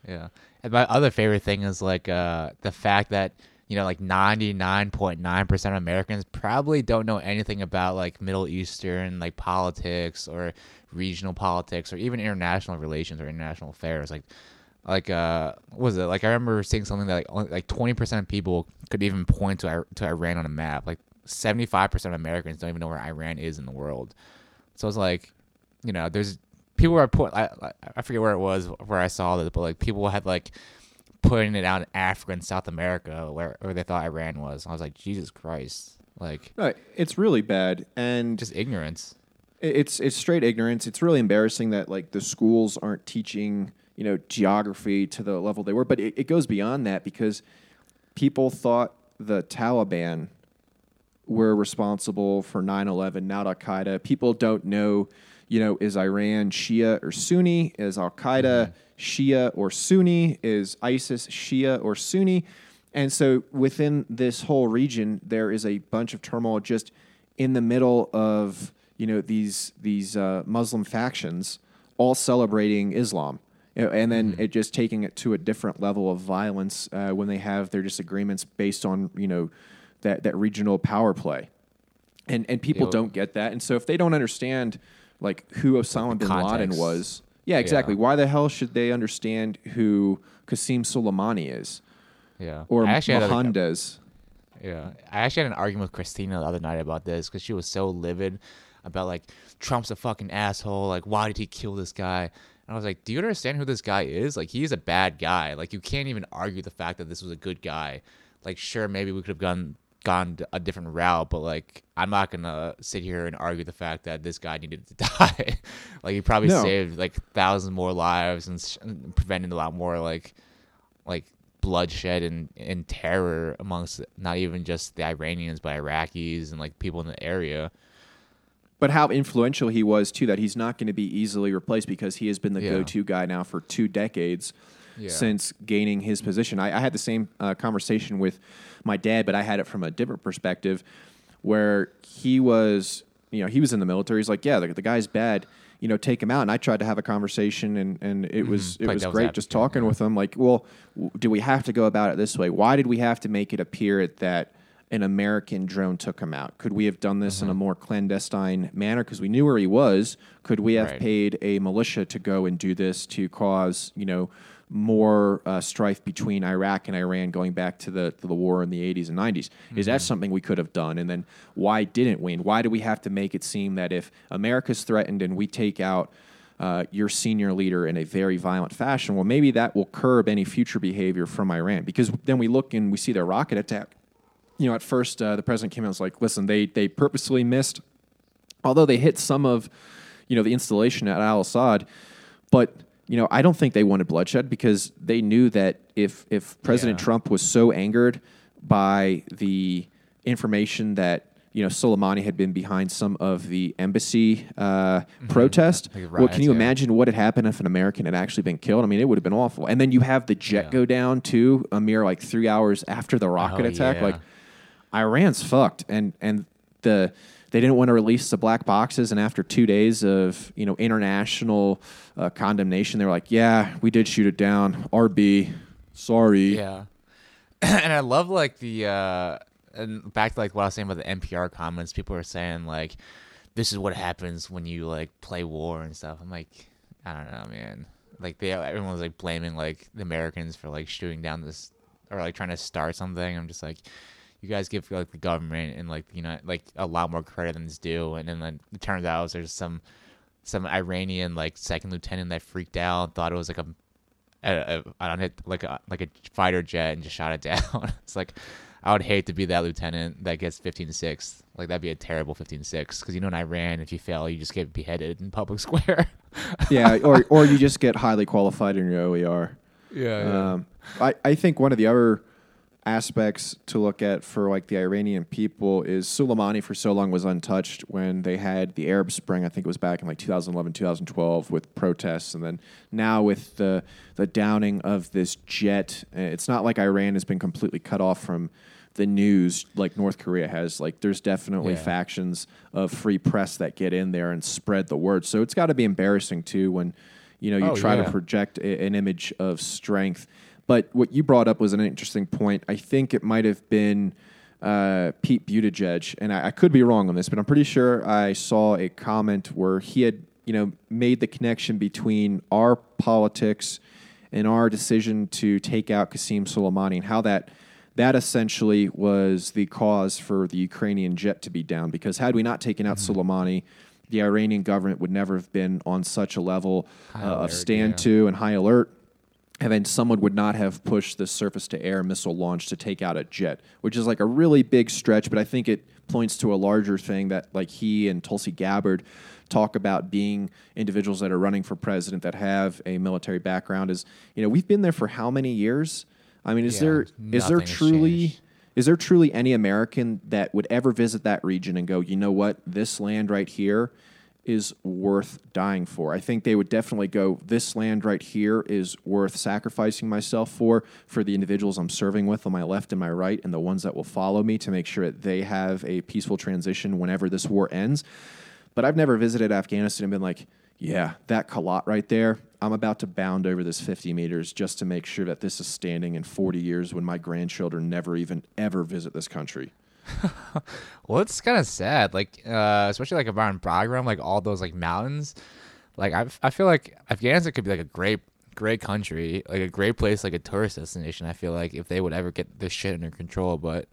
Yeah. And my other favorite thing is, like, uh, the fact that, you know, like, ninety-nine point nine percent of Americans probably don't know anything about, like, Middle Eastern, like, politics or regional politics or even international relations or international affairs. Like, like uh, what was it? Like, I remember seeing something that, like, only, like twenty percent of people could even point to, to Iran on a map. Like, seventy-five percent of Americans don't even know where Iran is in the world. So it's like, you know, there's people are put. I I forget where it was where I saw this, but like people had like putting it out in Africa and South America where, where they thought Iran was. And I was like, Jesus Christ, like no, it's really bad and just ignorance. It's it's straight ignorance. It's really embarrassing that like the schools aren't teaching, you know, geography to the level they were. But it, it goes beyond that because people thought the Taliban were responsible for nine eleven, not Al-Qaeda. People don't know, you know, is Iran Shia or Sunni? Is Al-Qaeda mm-hmm. Shia or Sunni? Is ISIS Shia or Sunni? And so within this whole region, there is a bunch of turmoil just in the middle of, you know, these these uh, Muslim factions all celebrating Islam. You know, and then mm-hmm. it just taking it to a different level of violence uh, when they have their disagreements based on, you know, that that regional power play. And and people Yo. don't get that. And so if they don't understand like who Osama bin Laden was, yeah, exactly. Yeah. Why the hell should they understand who Qasem Soleimani is? Yeah. Or Mohandas. Yeah. I actually had an argument with Christina the other night about this because she was so livid about like Trump's a fucking asshole, like why did he kill this guy? And I was like, do you understand who this guy is? Like he's a bad guy. Like you can't even argue the fact that this was a good guy. Like sure maybe we could have gone gone a different route, but like I'm not gonna sit here and argue the fact that this guy needed to die. Like he probably no. saved like thousands more lives and, sh- and prevented a lot more like like bloodshed and, and terror amongst not even just the Iranians but Iraqis and like people in the area. But how influential he was too, that he's not going to be easily replaced because he has been the yeah. go-to guy now for two decades. Yeah. Since gaining his position. I, I had the same uh, conversation with my dad, but I had it from a different perspective where he was, you know, he was in the military. He's like, yeah, the, the guy's bad, you know, take him out. And I tried to have a conversation and, and it mm-hmm. was it Played was great advocate, just talking yeah. with him. Like, well, w- do we have to go about it this way? Why did we have to make it appear that an American drone took him out? Could we have done this mm-hmm. in a more clandestine manner? Because we knew where he was. Could we have right. paid a militia to go and do this to cause, you know, more uh, strife between Iraq and Iran going back to the to the war in the eighties and nineties. Mm-hmm. Is that something we could have done? And then why didn't we? And why do we have to make it seem that if America's threatened and we take out uh, your senior leader in a very violent fashion, well, maybe that will curb any future behavior from Iran? Because then we look and we see their rocket attack. You know, at first uh, the president came out and was like, listen, they they purposely missed, although they hit some of, you know, the installation at Al-Assad, but... You know, I don't think they wanted bloodshed because they knew that if if President yeah. Trump was so angered by the information that, you know, Soleimani had been behind some of the embassy uh, mm-hmm. protest, like riots, well, can you yeah. imagine what had happened if an American had actually been killed? I mean, it would have been awful. And then you have the jet yeah. go down, too, a mere, like, three hours after the rocket oh, attack. Yeah. Like, Iran's fucked, and and the... They didn't want to release the black boxes, and after two days of, you know, international uh, condemnation, they were like, "Yeah, we did shoot it down. R B, sorry." Yeah, and I love like the uh, and back to like what I was saying about the N P R comments. People are saying like, "This is what happens when you like play war and stuff." I'm like, I don't know, man. Like they, everyone was like blaming like the Americans for like shooting down this or like trying to start something. I'm just like. You guys give like the government and like you know like a lot more credit than it's due, and then like, it turns out there's some some Iranian like second lieutenant that freaked out, thought it was like a, a, a I don't know, like a like a fighter jet and just shot it down. It's like I would hate to be that lieutenant that gets fifteen sixth. Like that'd be a terrible fifteen six because you know in Iran if you fail you just get beheaded in public square. yeah, or or you just get highly qualified in your O E R. Yeah. yeah. Um, I I think one of the other aspects to look at for like the Iranian people is Soleimani for so long was untouched when they had the Arab Spring. I think it was back in like two thousand eleven, two thousand twelve with protests, and then now with the the downing of this jet, it's not like Iran has been completely cut off from the news like North Korea has. Like there's definitely yeah. factions of free press that get in there and spread the word. So it's got to be embarrassing too when you know you oh, try yeah. to project a, an image of strength. But what you brought up was an interesting point. I think it might have been uh, Pete Buttigieg, and I, I could be wrong on this, but I'm pretty sure I saw a comment where he had, you know, made the connection between our politics and our decision to take out Qasem Soleimani and how that that essentially was the cause for the Ukrainian jet to be down. Because had we not taken out mm-hmm. Soleimani, the Iranian government would never have been on such a level uh, alert, of stand yeah. to and high alert. And then someone would not have pushed the surface-to-air missile launch to take out a jet, which is like a really big stretch, but I think it points to a larger thing that like he and Tulsi Gabbard talk about being individuals that are running for president that have a military background is, you know, we've been there for how many years? I mean, is yeah, there is there truly... Changed. Is there truly any American that would ever visit that region and go, you know what, this land right here is worth dying for? I think they would definitely go, this land right here is worth sacrificing myself for, for the individuals I'm serving with on my left and my right and the ones that will follow me to make sure that they have a peaceful transition whenever this war ends. But I've never visited Afghanistan and been like, yeah, that Kalat right there, I'm about to bound over this fifty meters just to make sure that this is standing in forty years when my grandchildren never even ever visit this country. Well, it's kind of sad, like uh, especially like around Bagram, like all those like mountains. Like I, I feel like Afghanistan could be like a great, great country, like a great place, like a tourist destination. I feel like if they would ever get this shit under control, but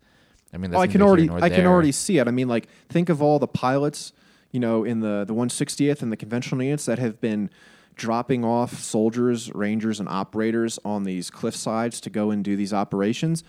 I mean, that's oh, I can already, I there. can already see it. I mean, like think of all the pilots, you know, in the the one sixtieth and the conventional units that have been dropping off soldiers, rangers, and operators on these cliff sides to go and do these operations.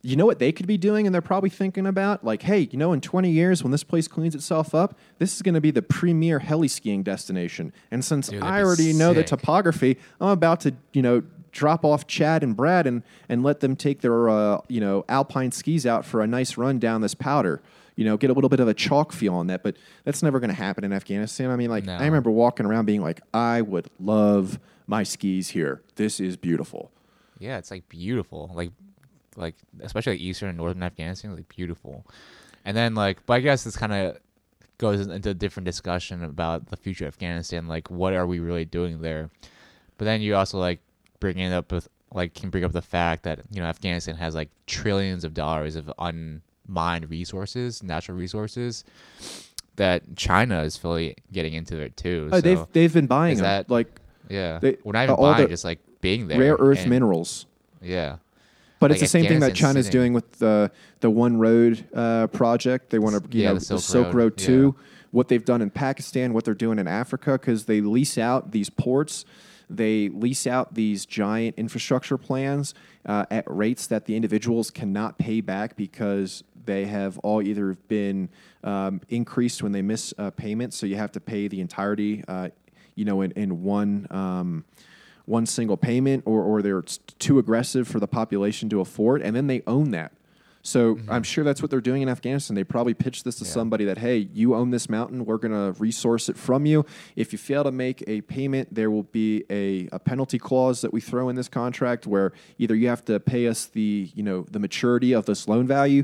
You know what they could be doing, and they're probably thinking about, like, hey, you know, in twenty years when this place cleans itself up, this is going to be the premier heli-skiing destination. And since Dude, I already know the topography, I'm about to, you know, drop off Chad and Brad and, and let them take their, uh, you know, alpine skis out for a nice run down this powder. You know, get a little bit of a chalk feel on that, but that's never going to happen in Afghanistan. I mean, like, no. I remember walking around being like, I would love my skis here. This is beautiful. Yeah, it's, like, beautiful. Like... Like especially like eastern and northern Afghanistan, like beautiful, and then like. But I guess this kind of goes into a different discussion about the future of Afghanistan. Like, what are we really doing there? But then you also like bring it up with like can bring up the fact that you know Afghanistan has like trillions of dollars of unmined resources, natural resources, that China is fully getting into it too. Oh, so they've they've been buying them. That, like yeah, they, we're not even uh, buying, the- just like being there. Rare earth and, minerals. Yeah. But like it's the same thing that China's sitting. doing with the the One Road uh, project. They want to, you yeah, know, the Silk, the Silk Road, Road two. Yeah. What they've done in Pakistan, what they're doing in Africa, because they lease out these ports. They lease out these giant infrastructure plans uh, at rates that the individuals cannot pay back because they have all either been um, increased when they miss uh, payments, so you have to pay the entirety, uh, you know, in, in one um, one single payment, or or they're too aggressive for the population to afford, and then they own that. So mm-hmm. I'm sure that's what they're doing in Afghanistan. They probably pitched this to yeah. somebody that, hey, you own this mountain. We're going to resource it from you. If you fail to make a payment, there will be a, a penalty clause that we throw in this contract where either you have to pay us the, you know, the maturity of this loan value,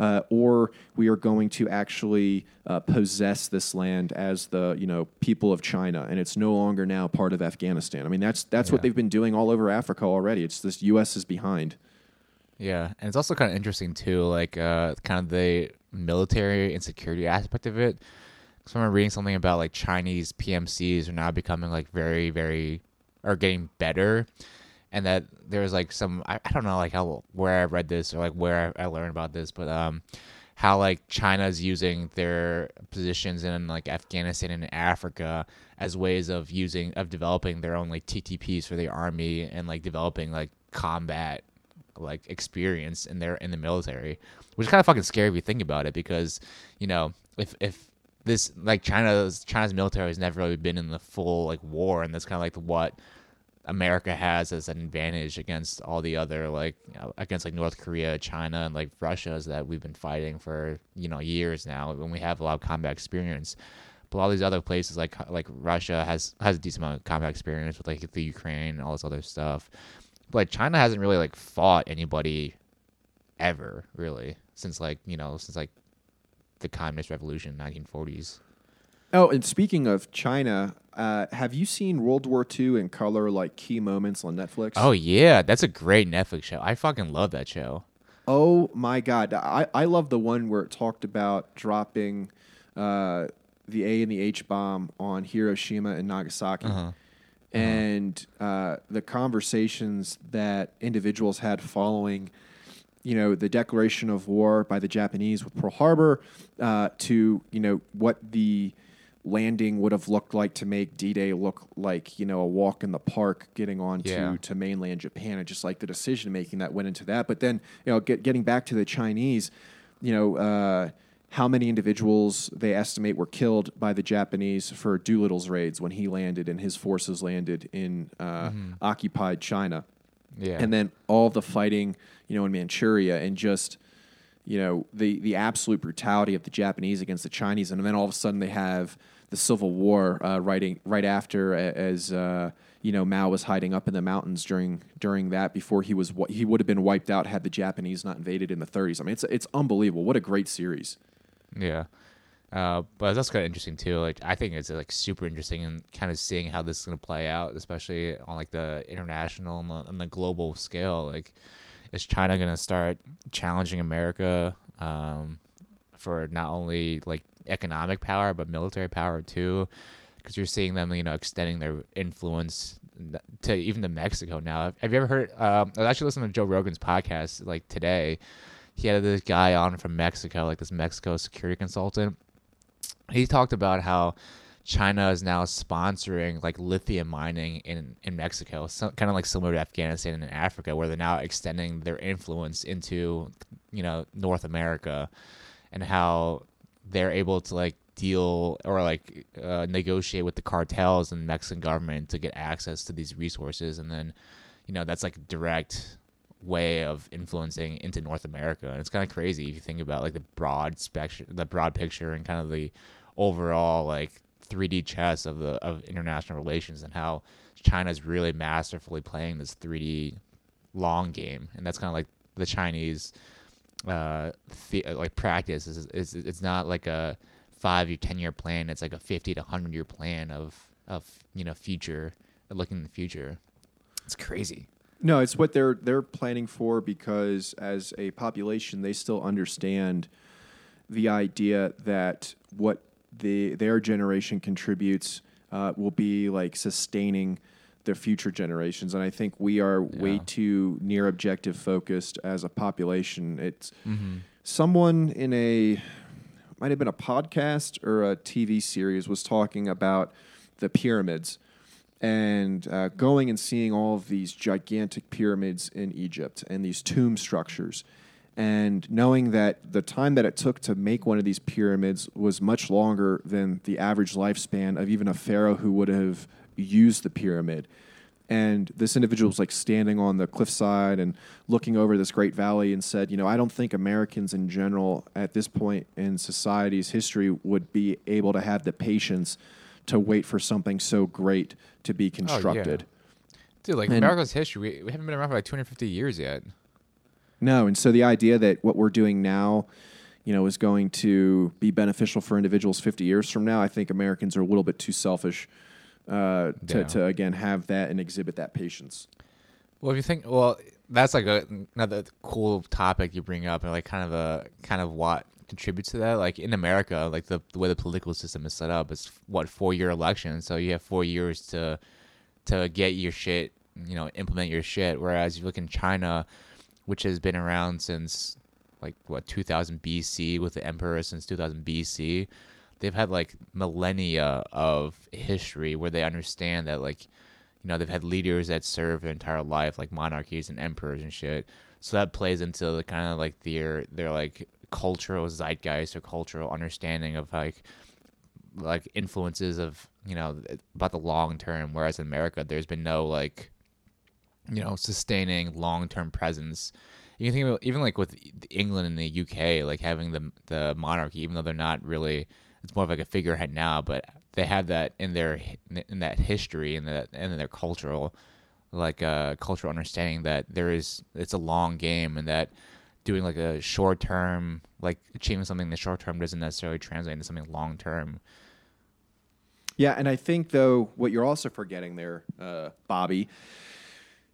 uh, or we are going to actually uh, possess this land as the, you know, people of China, and it's no longer now part of Afghanistan. I mean, that's that's yeah. what they've been doing all over Africa already. It's this U S is behind. Yeah, and it's also kind of interesting, too, like uh, kind of the military and security aspect of it. Because I remember reading something about, like, Chinese P M Cs are now becoming, like, very, very, are getting better. And that there was, like, some, I, I don't know, like, how where I read this or, like, where I, I learned about this, but um, how, like, China's using their positions in, like, Afghanistan and Africa as ways of using, of developing their own, like, T T Ps for the army and, like, developing, like, combat like experience in their in the military, which is kind of fucking scary if you think about it, because you know if if this like China's China's military has never really been in the full like war, and that's kind of like what America has as an advantage against all the other like you know, against like North Korea, China, and like Russia, is that we've been fighting for you know years now, and we have a lot of combat experience. But all these other places like like Russia has has a decent amount of combat experience with like the Ukraine and all this other stuff. Like China hasn't really like fought anybody ever really since like you know since like the Communist Revolution in nineteen forties. Oh, and speaking of China, uh, have you seen World War Two in Color, like key moments on Netflix? Oh yeah, that's a great Netflix show. I fucking love that show. Oh my god, I I love the one where it talked about dropping uh, the A and the H bomb on Hiroshima and Nagasaki. Uh-huh. And uh, the conversations that individuals had following, you know, the declaration of war by the Japanese with Pearl Harbor, uh, to, you know, what the landing would have looked like to make D-Day look like, you know, a walk in the park getting on yeah. to, to mainland Japan, and just like the decision making that went into that. But then, you know, get, getting back to the Chinese, you know, uh, how many individuals they estimate were killed by the Japanese for Doolittle's raids when he landed and his forces landed in uh, mm-hmm. occupied China. Yeah. And then all the fighting, you know, in Manchuria, and just, you know, the, the absolute brutality of the Japanese against the Chinese. And then all of a sudden they have the Civil War uh, right, right after, as, uh, you know, Mao was hiding up in the mountains during during that before he was he would have been wiped out had the Japanese not invaded in the thirties. I mean, it's it's unbelievable. What a great series. Yeah, uh, but that's kind of interesting too. Like, I think it's like super interesting, and kind of seeing how this is gonna play out, especially on like the international and the, and the global scale. Like, is China gonna start challenging America um, for not only like economic power but military power too? Because you're seeing them, you know, extending their influence to even to Mexico now. Have you ever heard? Um, I was actually listening to Joe Rogan's podcast like today. He had this guy on from Mexico, like this Mexico security consultant. He talked about how China is now sponsoring like lithium mining in, in Mexico, so, kind of like similar to Afghanistan and Africa, where they're now extending their influence into, you know, North America, and how they're able to like deal or like uh, negotiate with the cartels and the Mexican government to get access to these resources. And then, you know, that's like direct way of influencing into North America, and it's kind of crazy if you think about like the broad spectrum, the broad picture, and kind of the overall like three D chess of the of international relations, and how China's really masterfully playing this three D long game. And that's kind of like the Chinese uh the, like practice is it's, it's not like a five year ten year plan, it's like a fifty to one hundred year plan of of you know future looking in the future. It's crazy. No, it's what they're they're planning for, because as a population, they still understand the idea that what the their generation contributes uh, will be like sustaining their future generations. And I think we are yeah. way too near objective focused as a population. It's mm-hmm. someone in a, might have been a podcast or a T V series, was talking about the pyramids and uh, going and seeing all of these gigantic pyramids in Egypt and these tomb structures, and knowing that the time that it took to make one of these pyramids was much longer than the average lifespan of even a pharaoh who would have used the pyramid. And this individual was like standing on the cliffside and looking over this great valley and said, you know, I don't think Americans in general at this point in society's history would be able to have the patience to wait for something so great to be constructed. Oh, yeah. Dude, like and America's history, we, we haven't been around for like two hundred fifty years yet. No, and so the idea that what we're doing now, you know, is going to be beneficial for individuals fifty years from now, I think Americans are a little bit too selfish uh, to, to, again, have that and exhibit that patience. Well, if you think, well, that's like a, another cool topic you bring up, and like kind of a kind of what contributes to that. Like in America, like the, the way the political system is set up, it's what four year election, so you have four years to to get your shit, you know, implement your shit. Whereas you look in China, which has been around since, like, what, two thousand B C, with the emperor since two thousand B C. They've had, like, millennia of history where they understand that, like, you know, they've had leaders that serve their entire life, like monarchies and emperors and shit. So that plays into the kind of, like, their, their like, cultural zeitgeist or cultural understanding of, like, like influences of, you know, about the long term. Whereas in America, there's been no, like, you know, sustaining long-term presence. You can think about even like with England and the U K, like having the the monarchy, even though they're not really, it's more of like a figurehead now, but they have that in their in that history and that and their cultural, like uh, cultural understanding that there is, it's a long game, and that doing like a short-term, like achieving something in the short-term doesn't necessarily translate into something long-term. Yeah, and I think though what you're also forgetting there, uh, Bobby,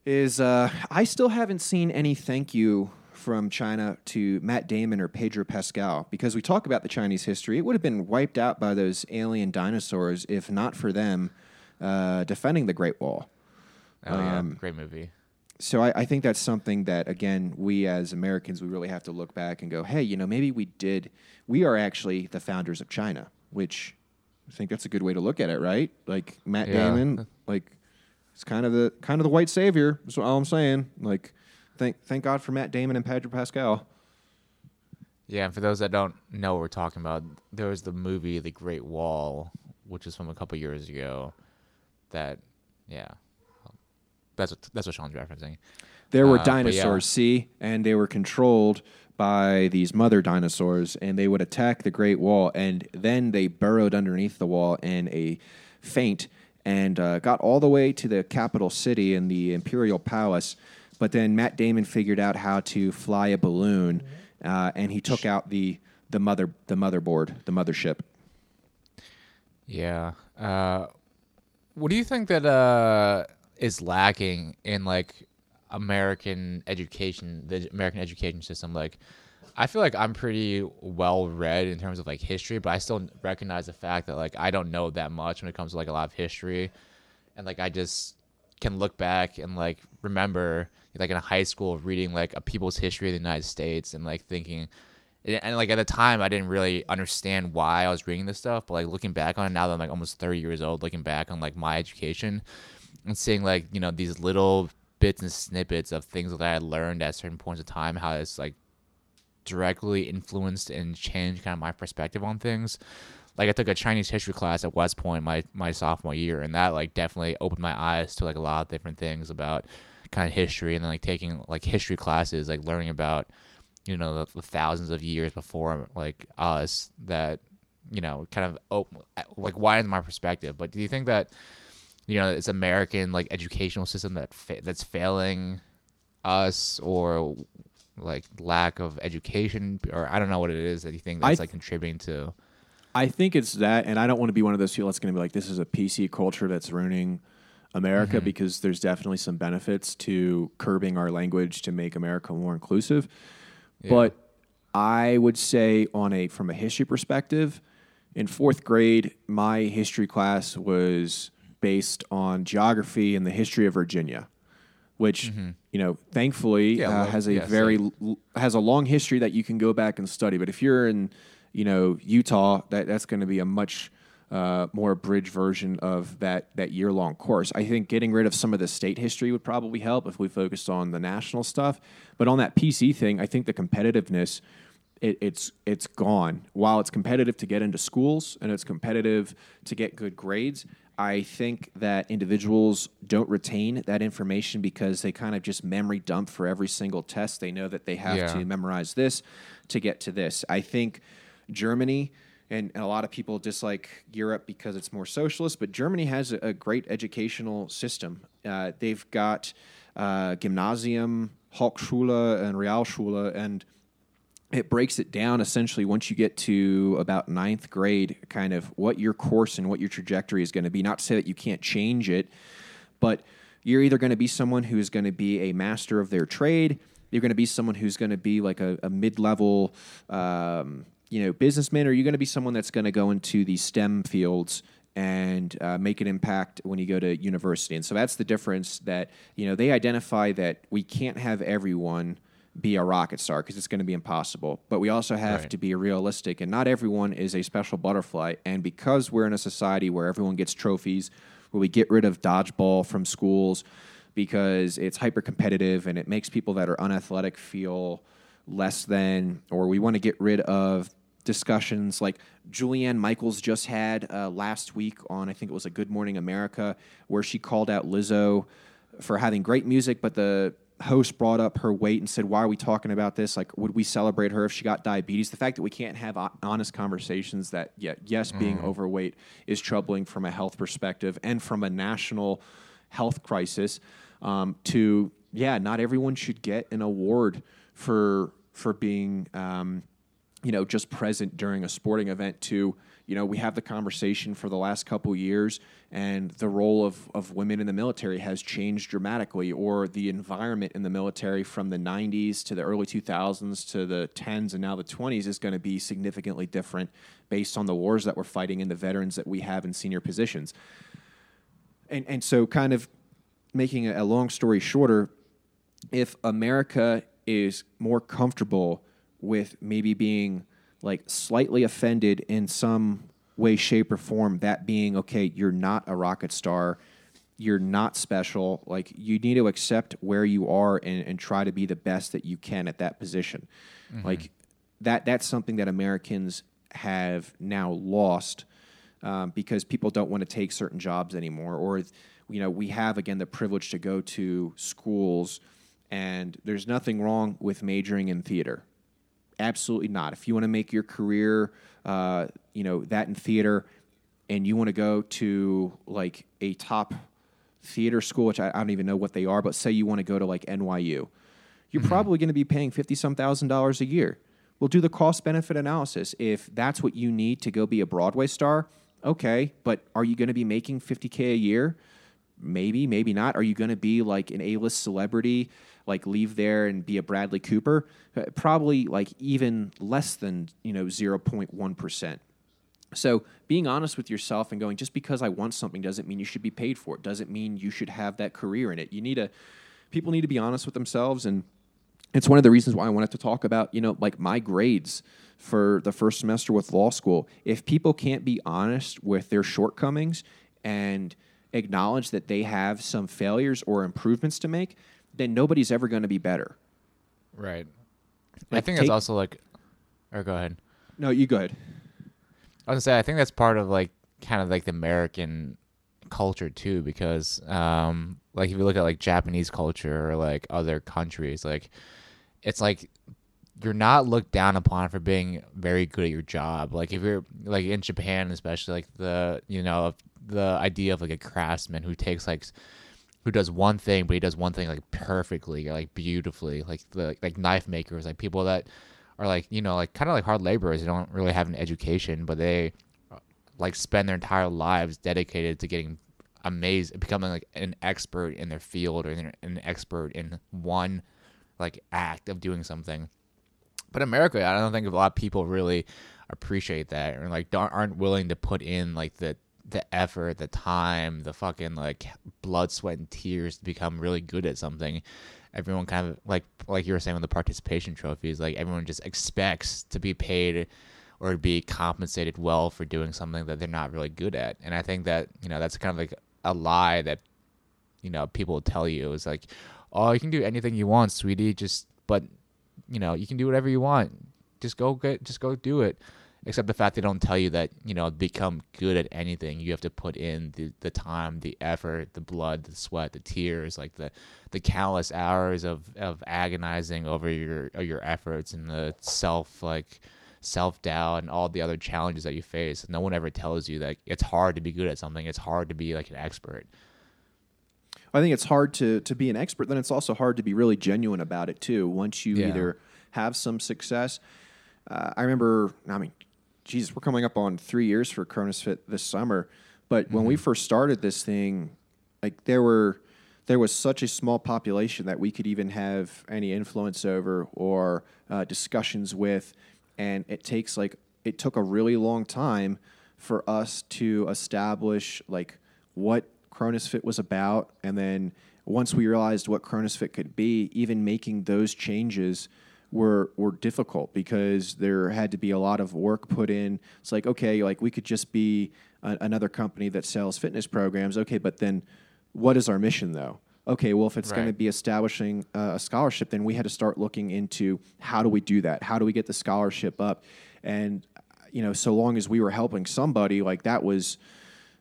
is uh, I still haven't seen any thank you from China to Matt Damon or Pedro Pascal, because we talk about the Chinese history. It would have been wiped out by those alien dinosaurs if not for them uh, defending the Great Wall. Oh, um, yeah. Great movie. So I, I think that's something that, again, we as Americans, we really have to look back and go, hey, you know, maybe we did. We are actually the founders of China, which I think that's a good way to look at it, right? Like Matt yeah. Damon, like... It's kind of the kind of the white savior. That's all I'm saying. Like, thank thank God for Matt Damon and Pedro Pascal. Yeah, and for those that don't know what we're talking about, there was the movie The Great Wall, which is from a couple years ago. That, yeah, that's what that's what Sean's referencing. There were uh, dinosaurs, yeah. see, and they were controlled by these mother dinosaurs, and they would attack the Great Wall, and then they burrowed underneath the wall in a feint. And uh, got all the way to the capital city and the Imperial Palace. But then Matt Damon figured out how to fly a balloon, uh, and he took out the the mother the motherboard, the mothership. Yeah. Uh, what do you think that uh, is lacking in like American education, the American education system? Like, I feel like I'm pretty well read in terms of like history, but I still recognize the fact that like I don't know that much when it comes to like a lot of history, and like I just can look back and like remember like in high school reading like a people's history of the United States and like thinking, and, and like at the time I didn't really understand why I was reading this stuff, but like looking back on it now that I'm like almost thirty years old, looking back on like my education and seeing like, you know, these little bits and snippets of things that I learned at certain points of time, how it's like directly influenced and changed kind of my perspective on things. Like I took a Chinese history class at West Point my my sophomore year, and that like definitely opened my eyes to like a lot of different things about kind of history. And then like taking like history classes, like learning about, you know, the, the thousands of years before like us, that, you know, kind of open, like widened my perspective. But do you think that, you know, it's American like educational system that fa- that's failing us, or like lack of education, or I don't know what it is that you think that's th- like contributing to? I think it's that, and I don't want to be one of those people that's going to be like, this is a P C culture that's ruining America, mm-hmm. because there's definitely some benefits to curbing our language to make America more inclusive. Yeah. But I would say on a, from a history perspective, in fourth grade, my history class was based on geography and the history of Virginia, which, mm-hmm. you know, thankfully yeah, uh, well, has a yeah, very l- has a long history that you can go back and study. But if you're in, you know, Utah, that, that's going to be a much uh, more abridged version of that, that year-long course. I think getting rid of some of the state history would probably help if we focused on the national stuff. But on that P C thing, I think the competitiveness, it, it's it's gone. While it's competitive to get into schools and it's competitive to get good grades, I think that individuals don't retain that information because they kind of just memory dump for every single test. They know that they have yeah. to memorize this to get to this. I think Germany, and, and a lot of people dislike Europe because it's more socialist, but Germany has a, a great educational system. Uh, they've got uh, Gymnasium, Hochschule, and Realschule, and it breaks it down essentially once you get to about ninth grade, kind of what your course and what your trajectory is going to be. Not to say that you can't change it, but you're either going to be someone who is going to be a master of their trade, you're going to be someone who's going to be like a, a mid-level um, you know, businessman, or you're going to be someone that's going to go into the STEM fields and uh, make an impact when you go to university. And so that's the difference that, you know, they identify that we can't have everyone be a rocket star because it's going to be impossible. But we also have right. to be realistic, and not everyone is a special butterfly. And because we're in a society where everyone gets trophies, where we get rid of dodgeball from schools because it's hyper-competitive and it makes people that are unathletic feel less than, or we want to get rid of discussions like Jillian Michaels just had uh, last week on, I think it was a Good Morning America, where she called out Lizzo for having great music, but the host brought up her weight and said, why are we talking about this? Like, would we celebrate her if she got diabetes? The fact that we can't have honest conversations that, yeah, yes, mm. being overweight is troubling from a health perspective and from a national health crisis um, to, yeah, not everyone should get an award for for being, um, you know, just present during a sporting event to, you know, we have the conversation for the last couple years, and the role of, of women in the military has changed dramatically, or the environment in the military from the nineties to the early two thousands to the tens and now the twenties is going to be significantly different based on the wars that we're fighting and the veterans that we have in senior positions. And, and so kind of making a long story shorter, if America is more comfortable with maybe being like slightly offended in some way, shape, or form, that being, okay, you're not a rocket star, you're not special, like you need to accept where you are and, and try to be the best that you can at that position. Mm-hmm. Like that that's something that Americans have now lost um, because people don't want to take certain jobs anymore. Or, you know, we have, again, the privilege to go to schools, and there's nothing wrong with majoring in theater. Absolutely not. If you want to make your career, uh, you know, that in theater, and you want to go to like a top theater school, which I, I don't even know what they are, but say you want to go to like N Y U, you're mm-hmm. probably going to be paying fifty some thousand dollars a year. We'll do the cost benefit analysis. If that's what you need to go be a Broadway star, okay, but are you going to be making fifty K a year? Maybe, maybe not. Are you going to be like an A-list celebrity, like leave there and be a Bradley Cooper? Probably like even less than, you know, zero point one percent. So being honest with yourself and going, just because I want something doesn't mean you should be paid for it. Doesn't mean you should have that career in it. You need to, people need to be honest with themselves. And it's one of the reasons why I wanted to talk about, you know, like my grades for the first semester with law school. If people can't be honest with their shortcomings and acknowledge that they have some failures or improvements to make, then nobody's ever going to be better. Right. Like, I think that's also like, or go ahead. No, you go ahead. I was gonna say, I think that's part of like, kind of like the American culture too, because um, like if you look at like Japanese culture or like other countries, like it's like you're not looked down upon for being very good at your job. Like if you're like in Japan, especially like the, you know, the idea of like a craftsman who takes like, who does one thing, but he does one thing like perfectly or like beautifully, like the like knife makers, like people that are like, you know, like kind of like hard laborers. They don't really have an education, but they like spend their entire lives dedicated to getting amazed, becoming like an expert in their field or an expert in one like act of doing something. But America, I don't think a lot of people really appreciate that, or like aren't willing to put in like the the effort, the time, the fucking like blood, sweat, and tears to become really good at something. Everyone kind of like like you were saying with the participation trophies, like everyone just expects to be paid or to be compensated well for doing something that they're not really good at. And I think that, you know, that's kind of like a lie that, you know, people tell you. It's like, oh, you can do anything you want, sweetie. Just, but, you know, you can do whatever you want. Just go get, just go do it. Except the fact they don't tell you that, you know, become good at anything. You have to put in the, the time, the effort, the blood, the sweat, the tears, like the, the countless hours of, of agonizing over your your efforts and the self, like, self-doubt and all the other challenges that you face. No one ever tells you that it's hard to be good at something. It's hard to be, like, an expert. I think it's hard to, to be an expert. Then it's also hard to be really genuine about it, too. Once you yeah. either have some success. Uh, I remember, I mean, Jesus, we're coming up on three years for Cronus Fit this summer. But mm-hmm. when we first started this thing, like there were, there was such a small population that we could even have any influence over or uh, discussions with. And it takes like, it took a really long time for us to establish like what Cronus Fit was about. And then once we realized what Cronus Fit could be, even making those changes were were difficult because there had to be a lot of work put in. It's like, okay, like we could just be a, another company that sells fitness programs. Okay, but then what is our mission though? Okay, well, if it's right. going to be establishing uh, a scholarship, then we had to start looking into how do we do that? How do we get the scholarship up? And, you know, so long as we were helping somebody, like that was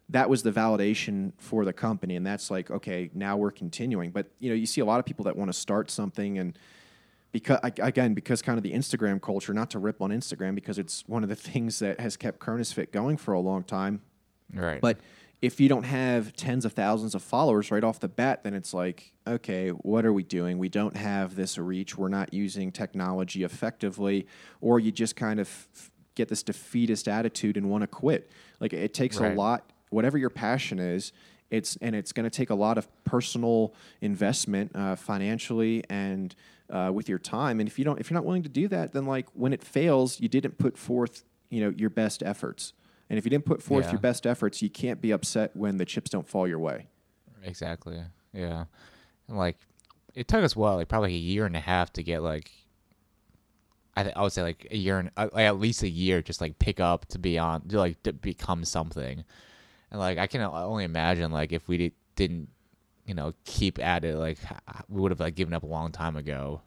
that was the validation for the company. And that's like, okay, now we're continuing. But, you know, you see a lot of people that want to start something and, because again, because kind of the Instagram culture, not to rip on Instagram, because it's one of the things that has kept Cronus Fit going for a long time. Right. But if you don't have tens of thousands of followers right off the bat, then it's like, okay, what are we doing? We don't have this reach. We're not using technology effectively, or you just kind of get this defeatist attitude and want to quit. Like it takes right. a lot, whatever your passion is, it's and it's going to take a lot of personal investment uh, financially and Uh, with your time, and if you don't, if you're not willing to do that, then like when it fails, you didn't put forth, you know, your best efforts. And if you didn't put forth yeah. your best efforts, you can't be upset when the chips don't fall your way. Exactly. Yeah. And like it took us what, like probably a year and a half to get like, I th- I would say like a year and uh, like at least a year, just like pick up to be on, to like to become something. And like I can only imagine like if we d- didn't. you know, keep at it, like, we would have, like, given up a long time ago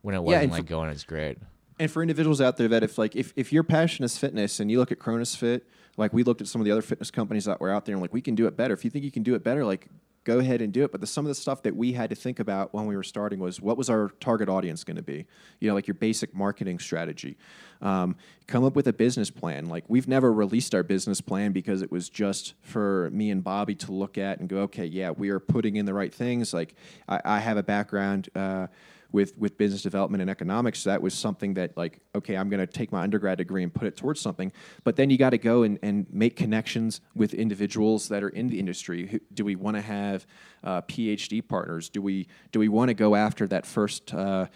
when it wasn't, yeah, like, for, going as great. And for individuals out there that if, like, if, if your passion is fitness and you look at Cronus Fit, like, we looked at some of the other fitness companies that were out there and, like, we can do it better. If you think you can do it better, like, go ahead and do it. But the, some of the stuff that we had to think about when we were starting was what was our target audience going to be? You know, like, your basic marketing strategy. Um, come up with a business plan. Like, we've never released our business plan because it was just for me and Bobby to look at and go, okay, yeah, we are putting in the right things. Like, I, I have a background uh, with, with business development and economics. So that was something that, like, okay, I'm going to take my undergrad degree and put it towards something. But then you got to go and, and make connections with individuals that are in the industry. Do we want to have uh, PhD partners? Do we do we want to go after that first uh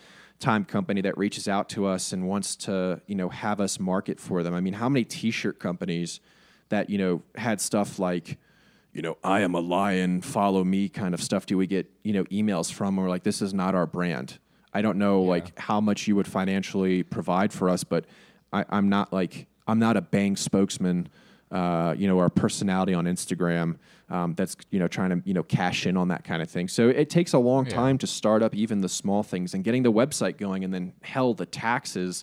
time company that reaches out to us and wants to, you know, have us market for them? I mean, how many t-shirt companies that, you know, had stuff like, you know, I am a lion, follow me kind of stuff do we get, you know, emails from, or like, this is not our brand. I don't know, yeah. like, how much you would financially provide for us, but I, I'm not, like, I'm not a bang spokesman, uh, you know, or a personality on Instagram um, that's, you know, trying to, you know, cash in on that kind of thing. So it takes a long yeah. time to start up even the small things and getting the website going, and then, hell, the taxes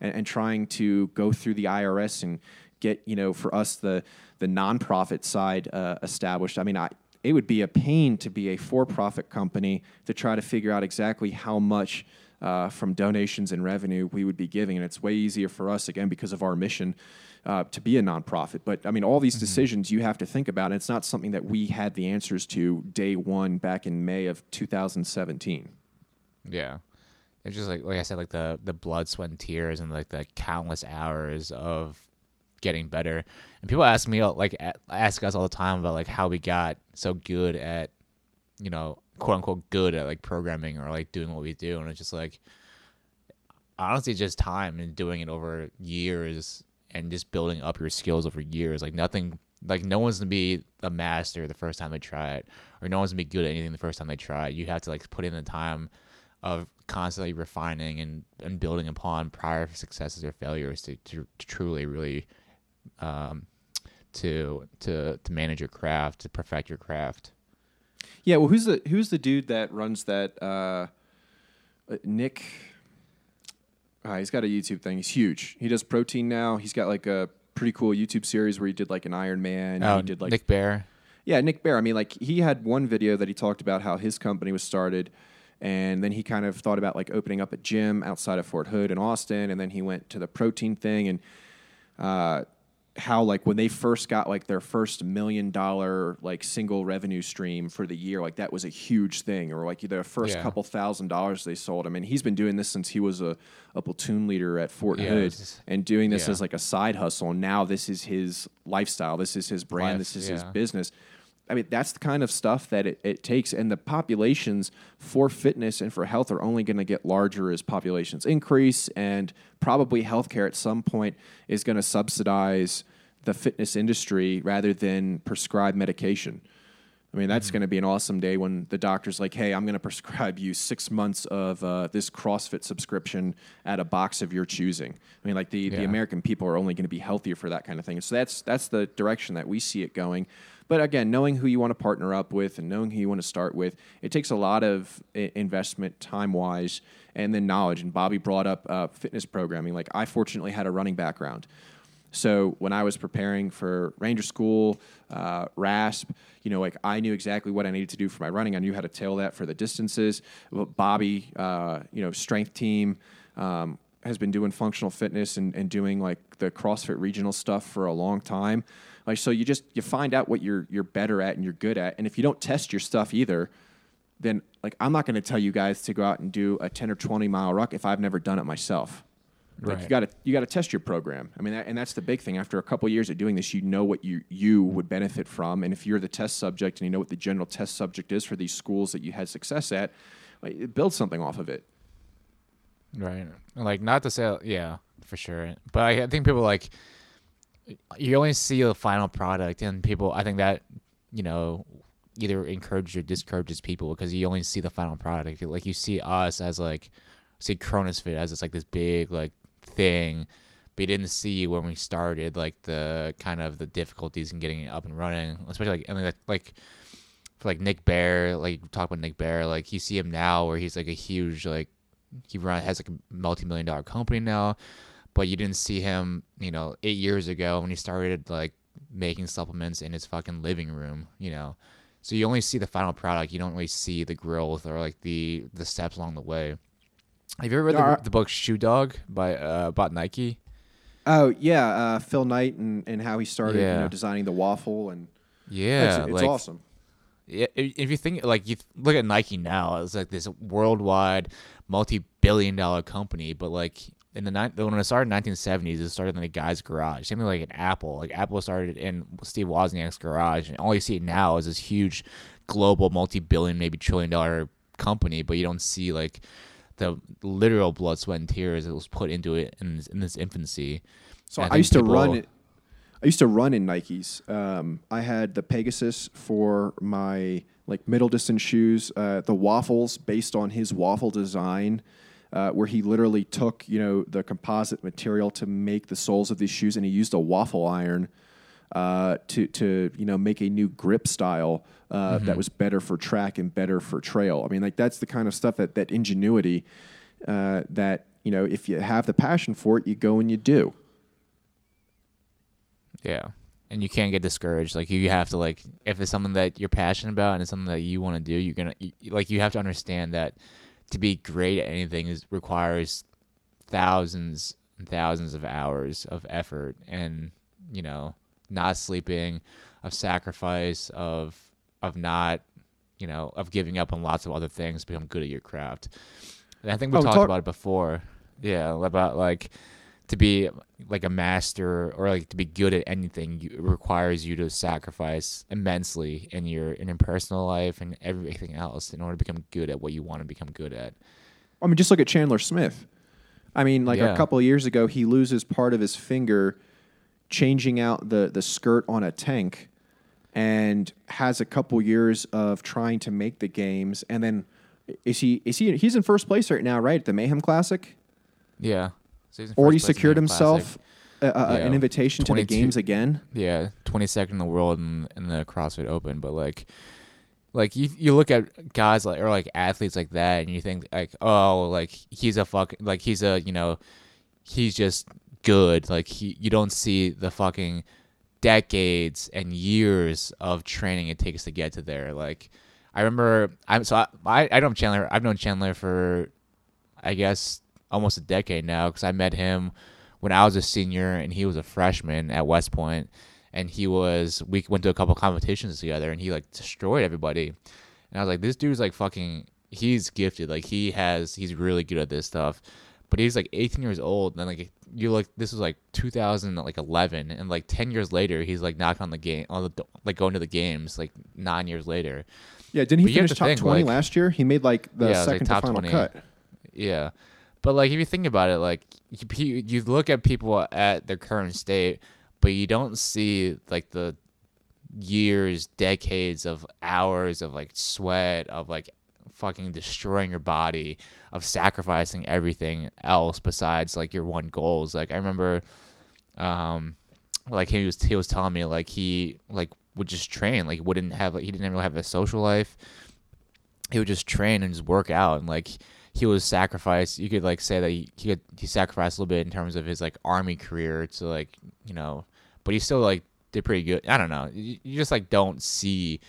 and, and trying to go through the I R S and get, you know, for us, the, the nonprofit side uh, established. I mean, I it would be a pain to be a for-profit company to try to figure out exactly how much uh, from donations and revenue we would be giving. And it's way easier for us, again, because of our mission Uh, to be a nonprofit. But I mean, all these decisions mm-hmm. you have to think about, and it's not something that we had the answers to day one back in May of two thousand seventeen. Yeah. It's just like, like I said, like the, the blood, sweat, and tears, and like the countless hours of getting better. And people ask me, like, ask us all the time about like how we got so good at, you know, quote unquote good at like programming or like doing what we do. And it's just like, honestly, just time and doing it over years. And just building up your skills over years. Like nothing Like, no one's going to be a master the first time they try it, or no one's going to be good at anything the first time they try it. You have to, like, put in the time of constantly refining and, and building upon prior successes or failures to, to, to truly really um, to to to manage your craft, to perfect your craft. Yeah, well, who's the who's the dude that runs that uh, Nick? Uh, he's got a YouTube thing. He's huge. He does protein now. He's got like a pretty cool YouTube series where he did like an Iron Man. Oh, he did like Nick Bear. Yeah, Nick Bear. I mean, like he had one video that he talked about how his company was started. And then he kind of thought about like opening up a gym outside of Fort Hood in Austin. And then he went to the protein thing and uh, how like when they first got like their first million dollar like single revenue stream for the year, like that was a huge thing, or like their first yeah. couple thousand dollars they sold. I mean, he's been doing this since he was a, a platoon leader at Fort yeah, Hood just, and doing this yeah. as like a side hustle. And now this is his lifestyle. This is his brand. Life, this is yeah. his business. I mean, that's the kind of stuff that it, it takes. And the populations for fitness and for health are only going to get larger as populations increase. And probably healthcare at some point is going to subsidize the fitness industry rather than prescribe medication. I mean, that's mm-hmm. going to be an awesome day when the doctor's like, hey, I'm going to prescribe you six months of uh, this CrossFit subscription at a box of your choosing. I mean, like the, yeah. the American people are only going to be healthier for that kind of thing. So that's that's the direction that we see it going. But again, knowing who you want to partner up with and knowing who you want to start with, it takes a lot of investment time-wise and then knowledge. And Bobby brought up uh, fitness programming. Like, I fortunately had a running background. So when I was preparing for Ranger School, uh, RASP, you know, like I knew exactly what I needed to do for my running. I knew how to tail that for the distances. Bobby, uh, you know, strength team, um, has been doing functional fitness and, and doing like the CrossFit regional stuff for a long time. Like, so you just, you find out what you're, you're better at and you're good at. And if you don't test your stuff either, then like, I'm not going to tell you guys to go out and do a ten or twenty mile ruck if I've never done it myself. Like right. you got to you got to test your program. I mean, that, and that's the big thing. After a couple of years of doing this, you know what you you would benefit from, and if you're the test subject and you know what the general test subject is for these schools that you had success at, like, build something off of it. Right. Like not to say, yeah, for sure. But I, I think people like you only see the final product, and people. I think that you know either encourages or discourages people because you only see the final product. Like you see us as like see Cronus Fit as it's like this big like. Thing, but you didn't see when we started like the kind of the difficulties in getting it up and running, especially like I mean like like, for, like Nick Bear, like talk about Nick Bear, like you see him now where he's like a huge like he run has like a multi-million dollar company now, but you didn't see him you know eight years ago when he started like making supplements in his fucking living room, you know, so you only see the final product, you don't really see the growth or like the the steps along the way. Have you ever read the, the book Shoe Dog by uh, about Nike? Oh yeah, uh, Phil Knight and, and how he started yeah. you know, designing the waffle and yeah, it's, it's like, awesome. Yeah, if you think like you look at Nike now, it's like this worldwide multi-billion dollar company, but like in the when it started in the nineteen seventies, it started in a guy's garage. Same thing like an Apple, like Apple started in Steve Wozniak's garage, and all you see now is this huge global multi-billion, maybe trillion dollar company, but you don't see like. The literal blood, sweat, and tears that was put into it in, in this infancy. So I, I used to run. I used to run in Nikes. Um, I had the Pegasus for my like middle distance shoes. Uh, the waffles based on his waffle design, uh, where he literally took you know the composite material to make the soles of these shoes, and he used a waffle iron uh, to to you know make a new grip style. Uh, mm-hmm. That was better for track and better for trail. I mean, like that's the kind of stuff that that ingenuity uh, that you know, if you have the passion for it, you go and you do. Yeah, and you can't get discouraged. Like you have to like if it's something that you're passionate about and it's something that you want to do, you're gonna you, like you have to understand that to be great at anything is requires thousands and thousands of hours of effort and you know not sleeping, of sacrifice of of not, you know, of giving up on lots of other things to become good at your craft. And I think we oh, talked talk- about it before. Yeah, about, like, to be, like, a master or, like, to be good at anything you, requires you to sacrifice immensely in your in your personal life and everything else in order to become good at what you want to become good at. I mean, just look at Chandler Smith. I mean, like, yeah. a couple of years ago, he loses part of his finger changing out the, the skirt on a tank and has a couple years of trying to make the games. And then is he is he he's in first place right now, right? The Mayhem Classic? Yeah. So he's in first or he secured himself a, a, yeah. an invitation to the games again. Yeah, twenty-second in the world in, in the CrossFit Open, but like Like you, you look at guys like or like athletes like that, and you think like, oh, like he's a fuck, like he's a you know, he's just good. Like he, you don't see the fucking decades and years of training it takes to get to there. Like I remember, I'm so I I, I know Chandler. I've known Chandler for, I guess, almost a decade now, because I met him when I was a senior and he was a freshman at West Point. And he was, we went to a couple competitions together, and he like destroyed everybody. And I was like, this dude's like fucking, he's gifted. Like he has, he's really good at this stuff. But he's like eighteen years old, and like you look, this was like two thousand eleven, and like ten years later, he's like knocking on the game, on the like going to the games, like nine years later. Yeah, didn't he but finish top think, twenty like, last year? He made like the yeah, second like top to final twenty. Cut. Yeah, but like if you think about it, like you, you look at people at their current state. But you don't see like the years, decades of hours of like sweat, of like fucking destroying your body, of sacrificing everything else besides like your one goals. Like I remember, um, like he was he was telling me like he like would just train, like wouldn't have like, he didn't really have a social life. He would just train and just work out, and like he was sacrificed. You could like say that he he, could, he sacrificed a little bit in terms of his like army career to like you know. But he still, like, did pretty good. I don't know. You, you just, like, don't see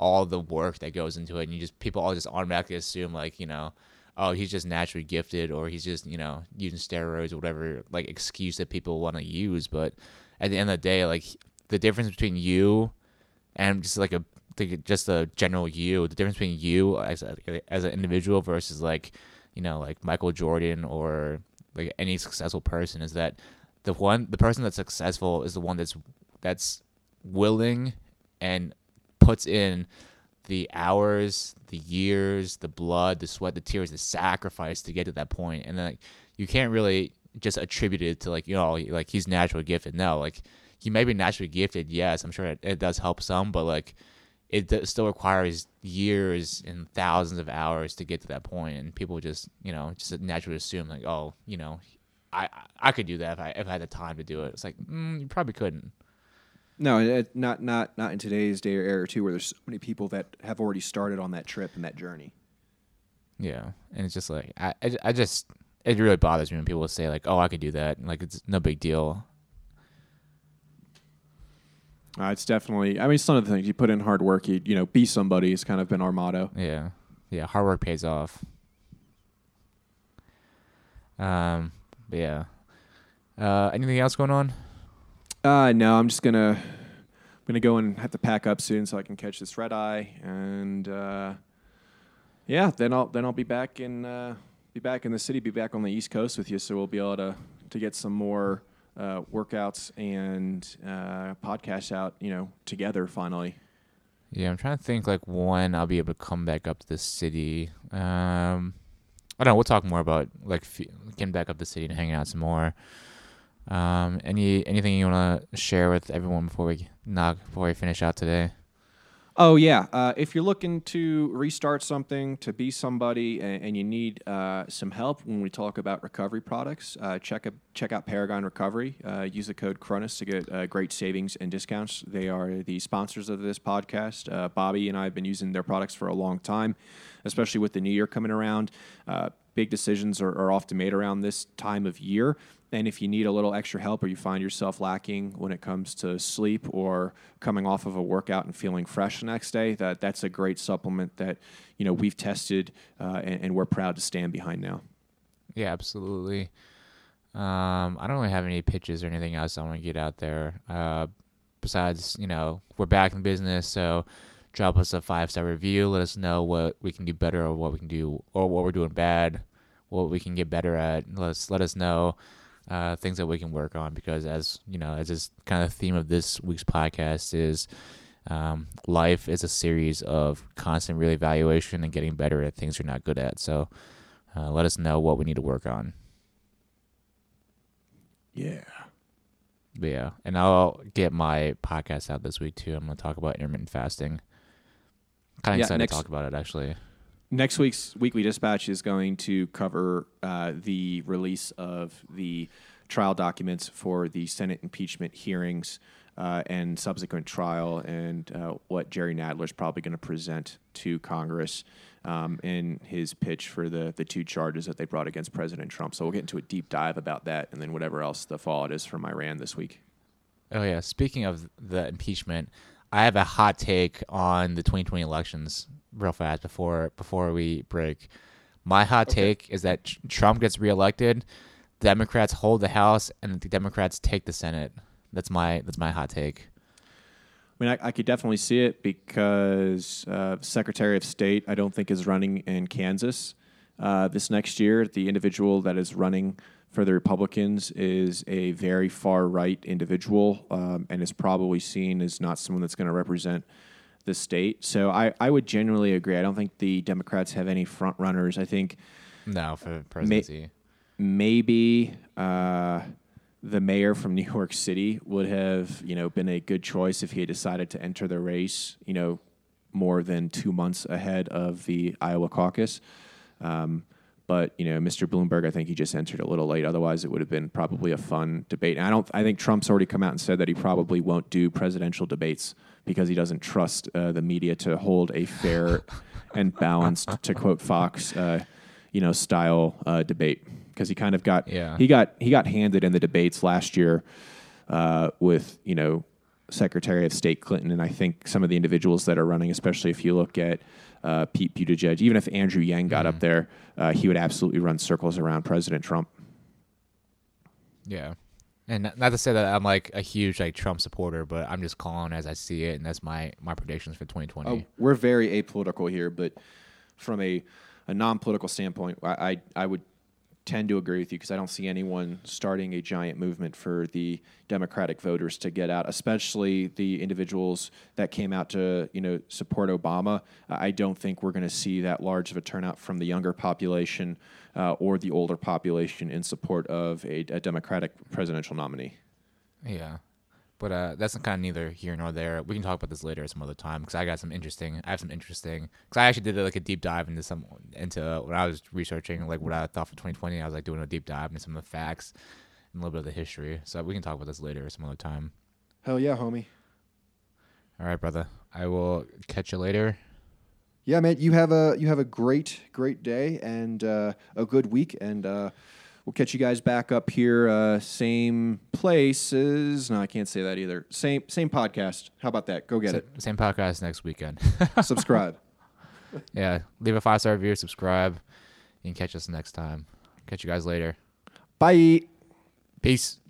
all the work that goes into it. And you just, people all just automatically assume, like, you know, oh, he's just naturally gifted, or he's just, you know, using steroids or whatever, like, excuse that people want to use. But at the end of the day, like, the difference between you and just, like, a just a general you, the difference between you as, a, as an individual versus, like, you know, like, Michael Jordan or, like, any successful person is that The one, the person that's successful is the one that's that's willing and puts in the hours, the years, the blood, the sweat, the tears, the sacrifice to get to that point. And then like, you can't really just attribute it to like you know like he's naturally gifted. No, like he may be naturally gifted. Yes, I'm sure it, it does help some, but like it d- still requires years and thousands of hours to get to that point. And people just you know just naturally assume like oh you know. I, I could do that if I if I had the time to do it. It's like mm, you probably couldn't. No, it, not not not in today's day or era too, where there's so many people that have already started on that trip and that journey. Yeah, and it's just like I I, I just it really bothers me when people say like, "Oh, I could do that," and like it's no big deal. Uh, it's definitely. I mean, it's one of the things you put in hard work. You you know, be somebody has kind of been our motto. Yeah, yeah, hard work pays off. Um. Yeah. Uh, anything else going on? Uh, no, I'm just gonna I'm gonna go and have to pack up soon so I can catch this red eye, and uh, yeah, then I'll then I'll be back in uh, be back in the city, be back on the East Coast with you, so we'll be able to to get some more uh, workouts and uh, podcasts out, you know, together finally. Yeah, I'm trying to think like when I'll be able to come back up to the city. Um. I don't know, we'll talk more about like f- getting back up the city and hanging out some more. Um, any anything you want to share with everyone before we knock before we finish out today? Oh yeah, uh, if you're looking to restart something, to be somebody, and, and you need uh, some help when we talk about recovery products, uh, check a, check out Paragon Recovery. Uh, use the code Cronus to get uh, great savings and discounts. They are the sponsors of this podcast. Uh, Bobby and I have been using their products for a long time, especially with the new year coming around. Uh, big decisions are, are often made around this time of year. And if you need a little extra help, or you find yourself lacking when it comes to sleep, or coming off of a workout and feeling fresh the next day, that that's a great supplement that you know we've tested uh, and, and we're proud to stand behind now. Yeah, absolutely. Um, I don't really have any pitches or anything else I want to get out there. Uh, besides, you know, we're back in business, so drop us a five-star review. Let us know what we can do better, or what we can do, or what we're doing bad, what we can get better at. Let us let us know. Uh, things that we can work on, because as you know, as this kind of theme of this week's podcast is, um, life is a series of constant reevaluation and getting better at things you're not good at. So, uh, let us know what we need to work on. Yeah. Yeah, and I'll get my podcast out this week, too. I'm going to talk about intermittent fasting. Kind of yeah, excited next, to talk about it, actually. Next week's Weekly Dispatch is going to cover uh, the release of the trial documents for the Senate impeachment hearings uh, and subsequent trial and uh, what Jerry Nadler is probably going to present to Congress um, in his pitch for the, the two charges that they brought against President Trump. So we'll get into a deep dive about that and then whatever else the fallout is from Iran this week. Oh, yeah. Speaking of the impeachment, I have a hot take on the twenty twenty elections real fast before before we break. My hot okay. take is that tr- Trump gets reelected, Democrats hold the House, and the Democrats take the Senate. That's my that's my hot take. I mean, I, I could definitely see it because uh, Secretary of State, I don't think, is running in Kansas uh, this next year. The individual that is running for the Republicans is a very far-right individual um, and is probably seen as not someone that's going to represent the state. So I, I would generally agree. I don't think the Democrats have any front runners. I think no for presidency. May, maybe uh, the mayor from New York City would have, you know, been a good choice if he had decided to enter the race, you know, more than two months ahead of the Iowa caucus. Um, But, you know, Mister Bloomberg, I think he just entered a little late. Otherwise, it would have been probably a fun debate. And I don't. I think Trump's already come out and said that he probably won't do presidential debates because he doesn't trust uh, the media to hold a fair and balanced, to quote Fox, uh, you know, style uh, debate. Because he kind of got yeah. he got he got handed in the debates last year uh, with, you know, Secretary of State Clinton. And I think some of the individuals that are running, especially if you look at Uh, Pete Buttigieg, even if Andrew Yang got mm-hmm. up there, uh, he would absolutely run circles around President Trump. Yeah. And not to say that I'm like a huge like Trump supporter, but I'm just calling as I see it. And that's my, my predictions for twenty twenty. Oh, we're very apolitical here, but from a, a non-political standpoint, I, I, I would tend to agree with you because I don't see anyone starting a giant movement for the Democratic voters to get out, especially the individuals that came out to, you know, support Obama. Uh, I don't think we're going to see that large of a turnout from the younger population uh, or the older population in support of a, a Democratic presidential nominee. Yeah, but uh, that's kind of neither here nor there. We can talk about this later some other time because I got some interesting. I have some interesting because I actually did like a deep dive into some into uh, when I was researching like what I thought for twenty twenty. I was like doing a deep dive into some of the facts. A little bit of the history, so we can talk about this later some other time. Hell yeah, homie. All right, brother. I will catch you later. Yeah, man. You have a you have a great great day and uh, a good week, and uh, we'll catch you guys back up here, uh, same places. No, I can't say that either. Same same podcast. How about that? Go get S- it. Same podcast next weekend. Subscribe. Yeah, leave a five star review. Subscribe. You can catch us next time. Catch you guys later. Bye. Peace.